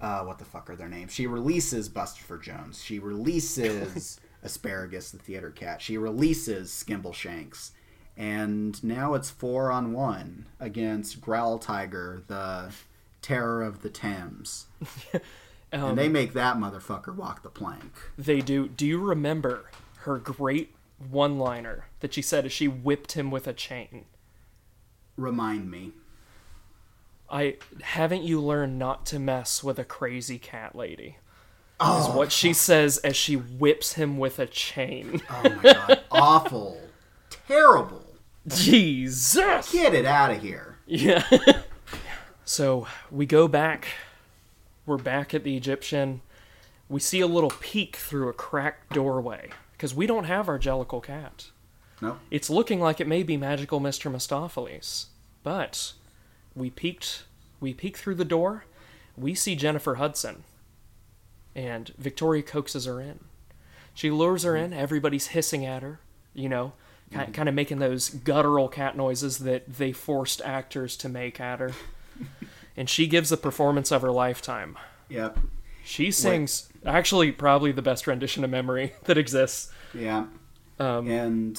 uh, what the fuck are their names? She releases Bustopher Jones. She releases Asparagus, the theater cat. She releases Skimbleshanks. And now it's four on one against Growl Tiger, the terror of the Thames. Um, and they make that motherfucker walk the plank. They do. Do you remember her great one-liner that she said as she whipped him with a chain? Remind me. I haven't you learned not to mess with a crazy cat lady? Oh, is what she says as she whips him with a chain. Oh my god. Awful. Terrible. Jesus. Get it out of here. Yeah. So we go back. We're back at the Egyptian. We see a little peek through a cracked doorway. Because we don't have our Jellicle cat. No. It's looking like it may be magical Mister Mistoffelees. But we peeked, we peeked through the door. We see Jennifer Hudson. And Victoria coaxes her in. She lures her in. Everybody's hissing at her. You know, mm-hmm. kind of making those guttural cat noises that they forced actors to make at her. And she gives the performance of her lifetime. Yep. She sings, Wait. actually, probably the best rendition of Memory that exists. Yeah. Um, and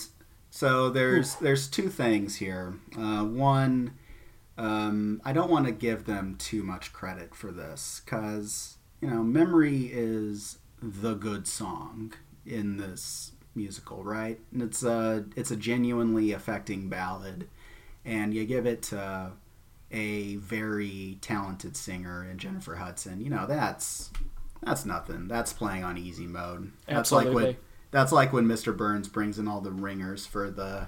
so there's ooh. there's two things here. Uh, one, um, I don't want to give them too much credit for this. Because, you know, Memory is the good song in this musical, right? And it's a, it's a genuinely affecting ballad. And you give it to... Uh, a very talented singer and Jennifer Hudson, you know, that's that's nothing. That's playing on easy mode. That's Absolutely. like when that's like when Mister Burns brings in all the ringers for the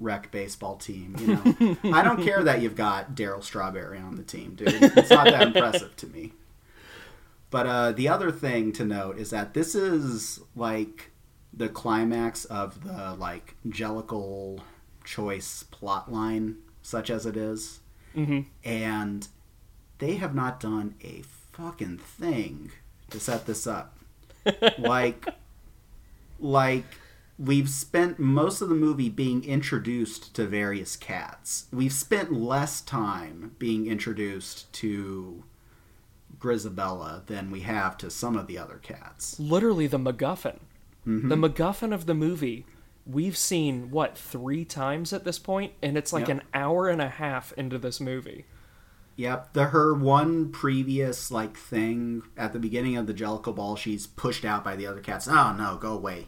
rec baseball team, you know. I don't care that you've got Daryl Strawberry on the team, dude. It's not that impressive to me. But uh, the other thing to note is that this is like the climax of the like Jellicle choice plotline, such as it is. Mm-hmm. And they have not done a fucking thing to set this up. like, like we've spent most of the movie being introduced to various cats. We've spent less time being introduced to Grizabella than we have to some of the other cats. Literally the MacGuffin. Mm-hmm. The MacGuffin of the movie... We've seen, what, three times at this point? And it's like yep. an hour and a half into this movie. Yep. The, her one previous, like, thing at the beginning of the Jellicle Ball, she's pushed out by the other cats. Oh, no, go away.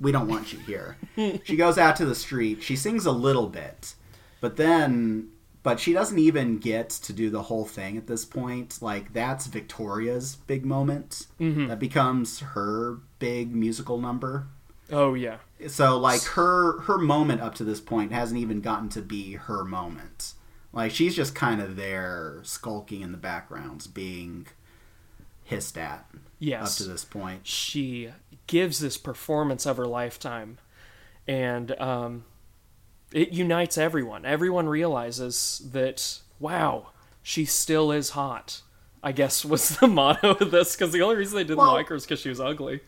We don't want you here. She goes out to the street. She sings a little bit. But then... But she doesn't even get to do the whole thing at this point. Like, that's Victoria's big moment. Mm-hmm. That becomes her big musical number. Oh, yeah. So, like, her her moment up to this point hasn't even gotten to be her moment. Like, she's just kind of there, skulking in the backgrounds, being hissed at yes. up to this point. She gives this performance of her lifetime, and um, it unites everyone. Everyone realizes that, wow, she still is hot, I guess was the motto of this, because the only reason they didn't well, like her is because she was ugly.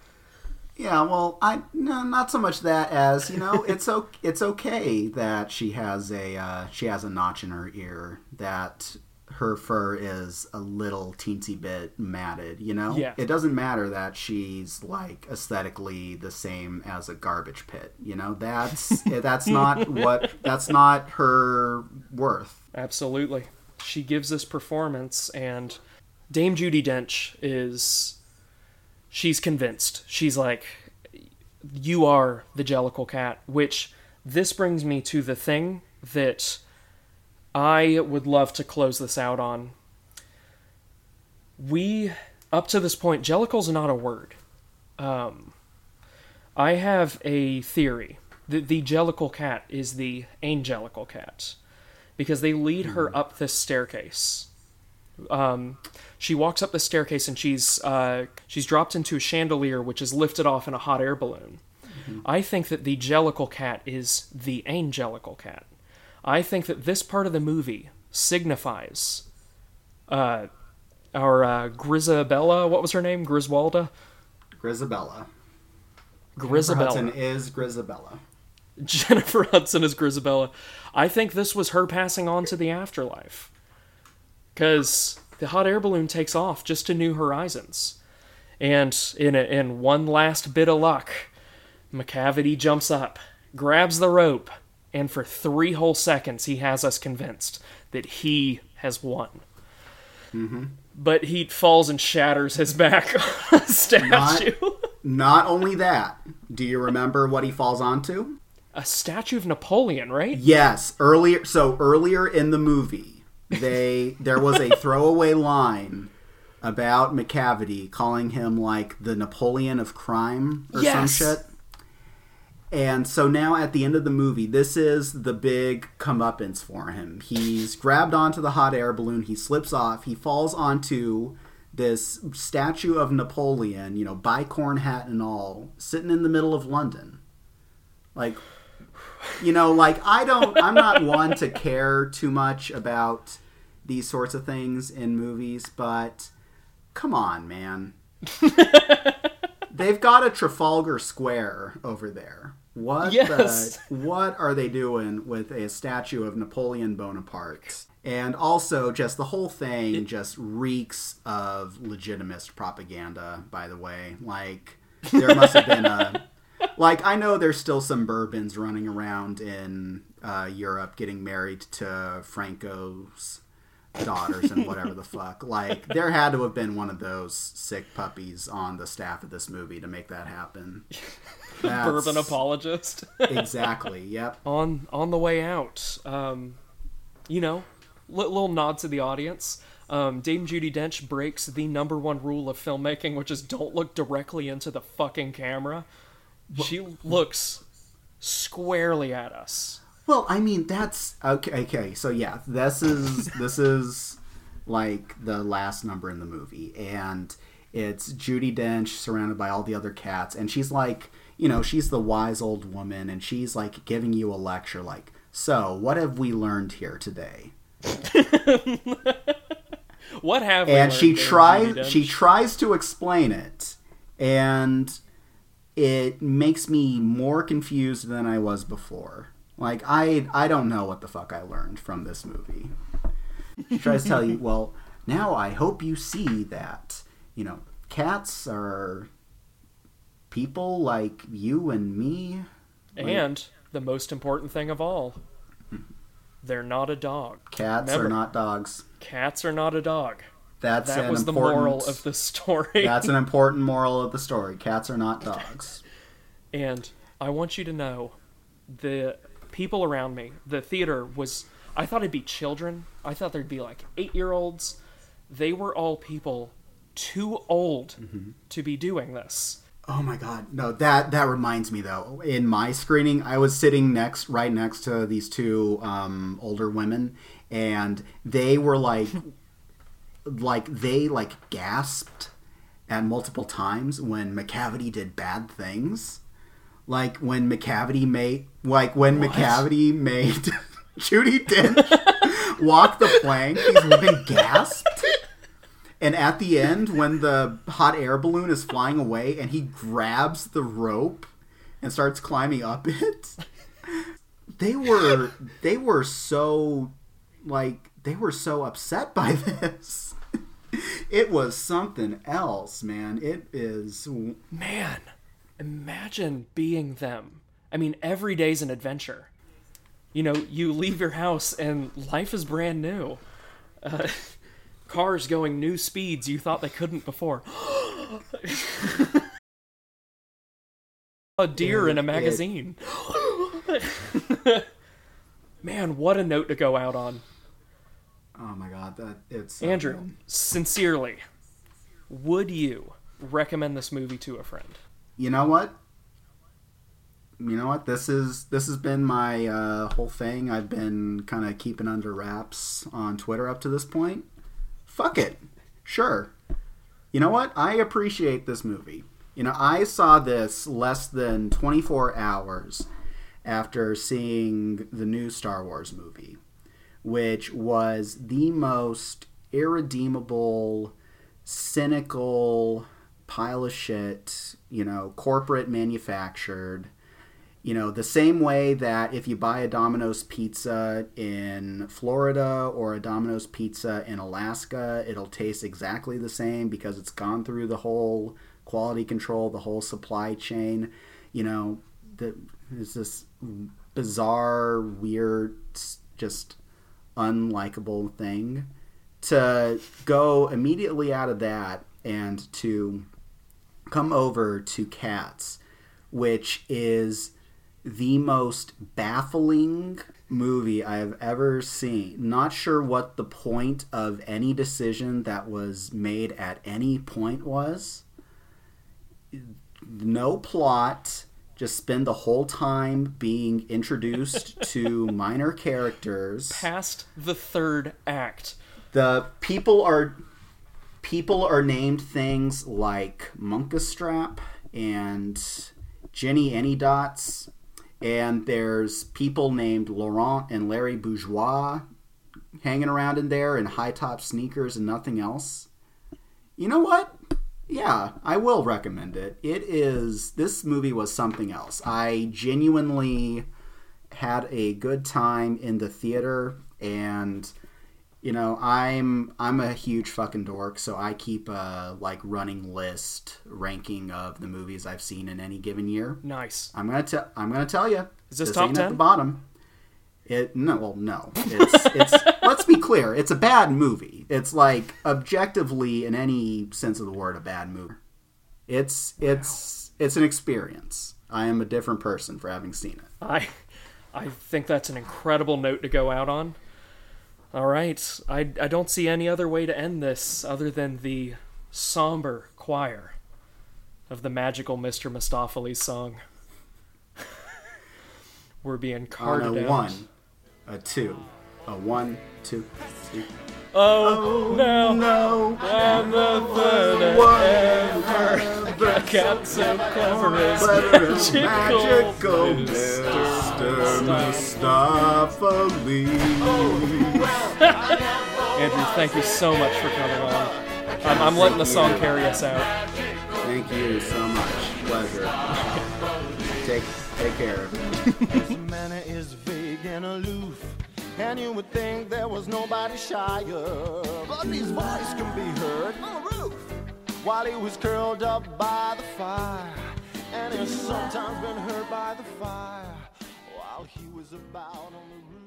Yeah, well, I no, not so much that as, you know, it's o- it's okay that she has a uh, she has a notch in her ear, that her fur is a little teensy bit matted, you know? Yeah. It doesn't matter that she's, like, aesthetically the same as a garbage pit, you know? That's that's not what that's not her worth. Absolutely. She gives this performance, and Dame Judi Dench is... she's convinced. She's like, you are the Jellicle Cat, which this brings me to the thing that I would love to close this out on. We, up to this point, Jellicle's not a word. Um, I have a theory that the Jellicle Cat is the Angelical Cat, because they lead her up this staircase. Um, she walks up the staircase and she's uh, she's dropped into a chandelier, which is lifted off in a hot air balloon. Mm-hmm. I think that the Jellicle Cat is the Angelical Cat. I think that this part of the movie signifies uh, our uh, Grizabella. What was her name? Griswolda? Grizabella. Grizabella. Jennifer Hudson is Grizabella. Jennifer Hudson is Grizabella. I think this was her passing on to the afterlife. Because the hot air balloon takes off just to New Horizons. And in, a, in one last bit of luck, Macavity jumps up, grabs the rope, and for three whole seconds he has us convinced that he has won. Mm-hmm. But he falls and shatters his back on a statue. Not, not only that, do you remember what he falls onto? A statue of Napoleon, right? Yes, earlier. So earlier in the movie, They there was a throwaway line about Macavity calling him like the Napoleon of crime or yes. some shit. And so now at the end of the movie, this is the big comeuppance for him. He's grabbed onto the hot air balloon. He slips off. He falls onto this statue of Napoleon, you know, bicorn hat and all, sitting in the middle of London. Like... You know, like, I don't, I'm not one to care too much about these sorts of things in movies, but come on, man. They've got a Trafalgar Square over there. What yes. the, what are they doing with a statue of Napoleon Bonaparte? And also, just the whole thing it, just reeks of legitimist propaganda, by the way. Like, there must have been a... Like, I know there's still some bourbons running around in uh, Europe getting married to Franco's daughters and whatever the fuck. Like, there had to have been one of those sick puppies on the staff of this movie to make that happen. Bourbon apologist. Exactly, yep. On on the way out, um, you know, little nod to the audience. Um, Dame Judi Dench breaks the number one rule of filmmaking, which is don't look directly into the fucking camera. She looks squarely at us. Well, I mean, that's... Okay, okay. So yeah, this is, this is like the last number in the movie. And it's Judi Dench surrounded by all the other cats. And she's like, you know, she's the wise old woman. And she's like giving you a lecture like, so what have we learned here today? What have we and learned? And she, try, she tries to explain it. And... it makes me more confused than I was before. Like, I I don't know what the fuck I learned from this movie. She tries to tell you, well, now I hope you see that, you know, cats are people like you and me. Like, and the most important thing of all, they're not a dog. Cats Remember, are not dogs. Cats are not a dog. That's that was the moral of the story. That's an important moral of the story. Cats are not dogs. And I want you to know, the people around me, the theater was... I thought it'd be children. I thought there'd be like eight-year-olds. They were all people too old mm-hmm. to be doing this. Oh my god. No, that, that reminds me though. In my screening, I was sitting next, right next to these two um, older women. And they were like... Like, they, like, gasped at multiple times when Macavity did bad things. Like, when Macavity made... Like, when what? Macavity made Judi Dench walk the plank. He's been gasped. And at the end, when the hot air balloon is flying away and he grabs the rope and starts climbing up it, they were they were so like they were so upset by this. It was something else, man. It is man. Imagine being them. I mean, every day's an adventure. You know, you leave your house and life is brand new. Uh, cars going new speeds you thought they couldn't before. A deer it, in a magazine. It... Man, what a note to go out on. Oh my god, that it's... Andrew, um... sincerely, would you recommend this movie to a friend? You know what? You know what? This is this has been my uh, whole thing. I've been kind of keeping under wraps on Twitter up to this point. Fuck it. Sure. You know what? I appreciate this movie. You know, I saw this less than twenty-four hours after seeing the new Star Wars movie, which was the most irredeemable, cynical... pile of shit, you know, corporate manufactured, you know, the same way that if you buy a Domino's pizza in Florida or a Domino's pizza in Alaska, it'll taste exactly the same because it's gone through the whole quality control, the whole supply chain, you know, the, there's this bizarre, weird, just unlikable thing. To go immediately out of that and to come over to Cats, which is the most baffling movie I have ever seen. Not sure what the point of any decision that was made at any point was. No plot, just spend the whole time being introduced to minor characters. Past the third act. The people are... People are named things like Munkustrap and Jennyanydots, and there's people named Laurent and Larry Bourgeois hanging around in there in high-top sneakers and nothing else. You know what? Yeah, I will recommend it. It is... This movie was something else. I genuinely had a good time in the theater, and... You know, I'm I'm a huge fucking dork, so I keep a like running list ranking of the movies I've seen in any given year. Nice. I'm gonna tell I'm gonna tell you. Is this, this top ain't ten? At the bottom. It no, well, no. It's it's. Let's be clear. It's a bad movie. It's like objectively, in any sense of the word, a bad movie. It's it's wow. It's an experience. I am a different person for having seen it. I I think that's an incredible note to go out on. All right, I, I don't see any other way to end this other than the somber choir of the magical Mister Mistoffelees song. We're being carted on a out. One, a two, a one, two, three. Oh, oh no, no, I'm the third ever. The cat's so clever is magical, magical Mister Mistoffelees. Andrew, thank you so much for coming on. I'm, I'm letting the song carry us out. Thank you so much. Pleasure. take, take care. His manner is vague and aloof. And you would think there was nobody shy of. But his voice can be heard on the roof while he was curled up by the fire. And it's sometimes been heard by the fire while he was about on the roof.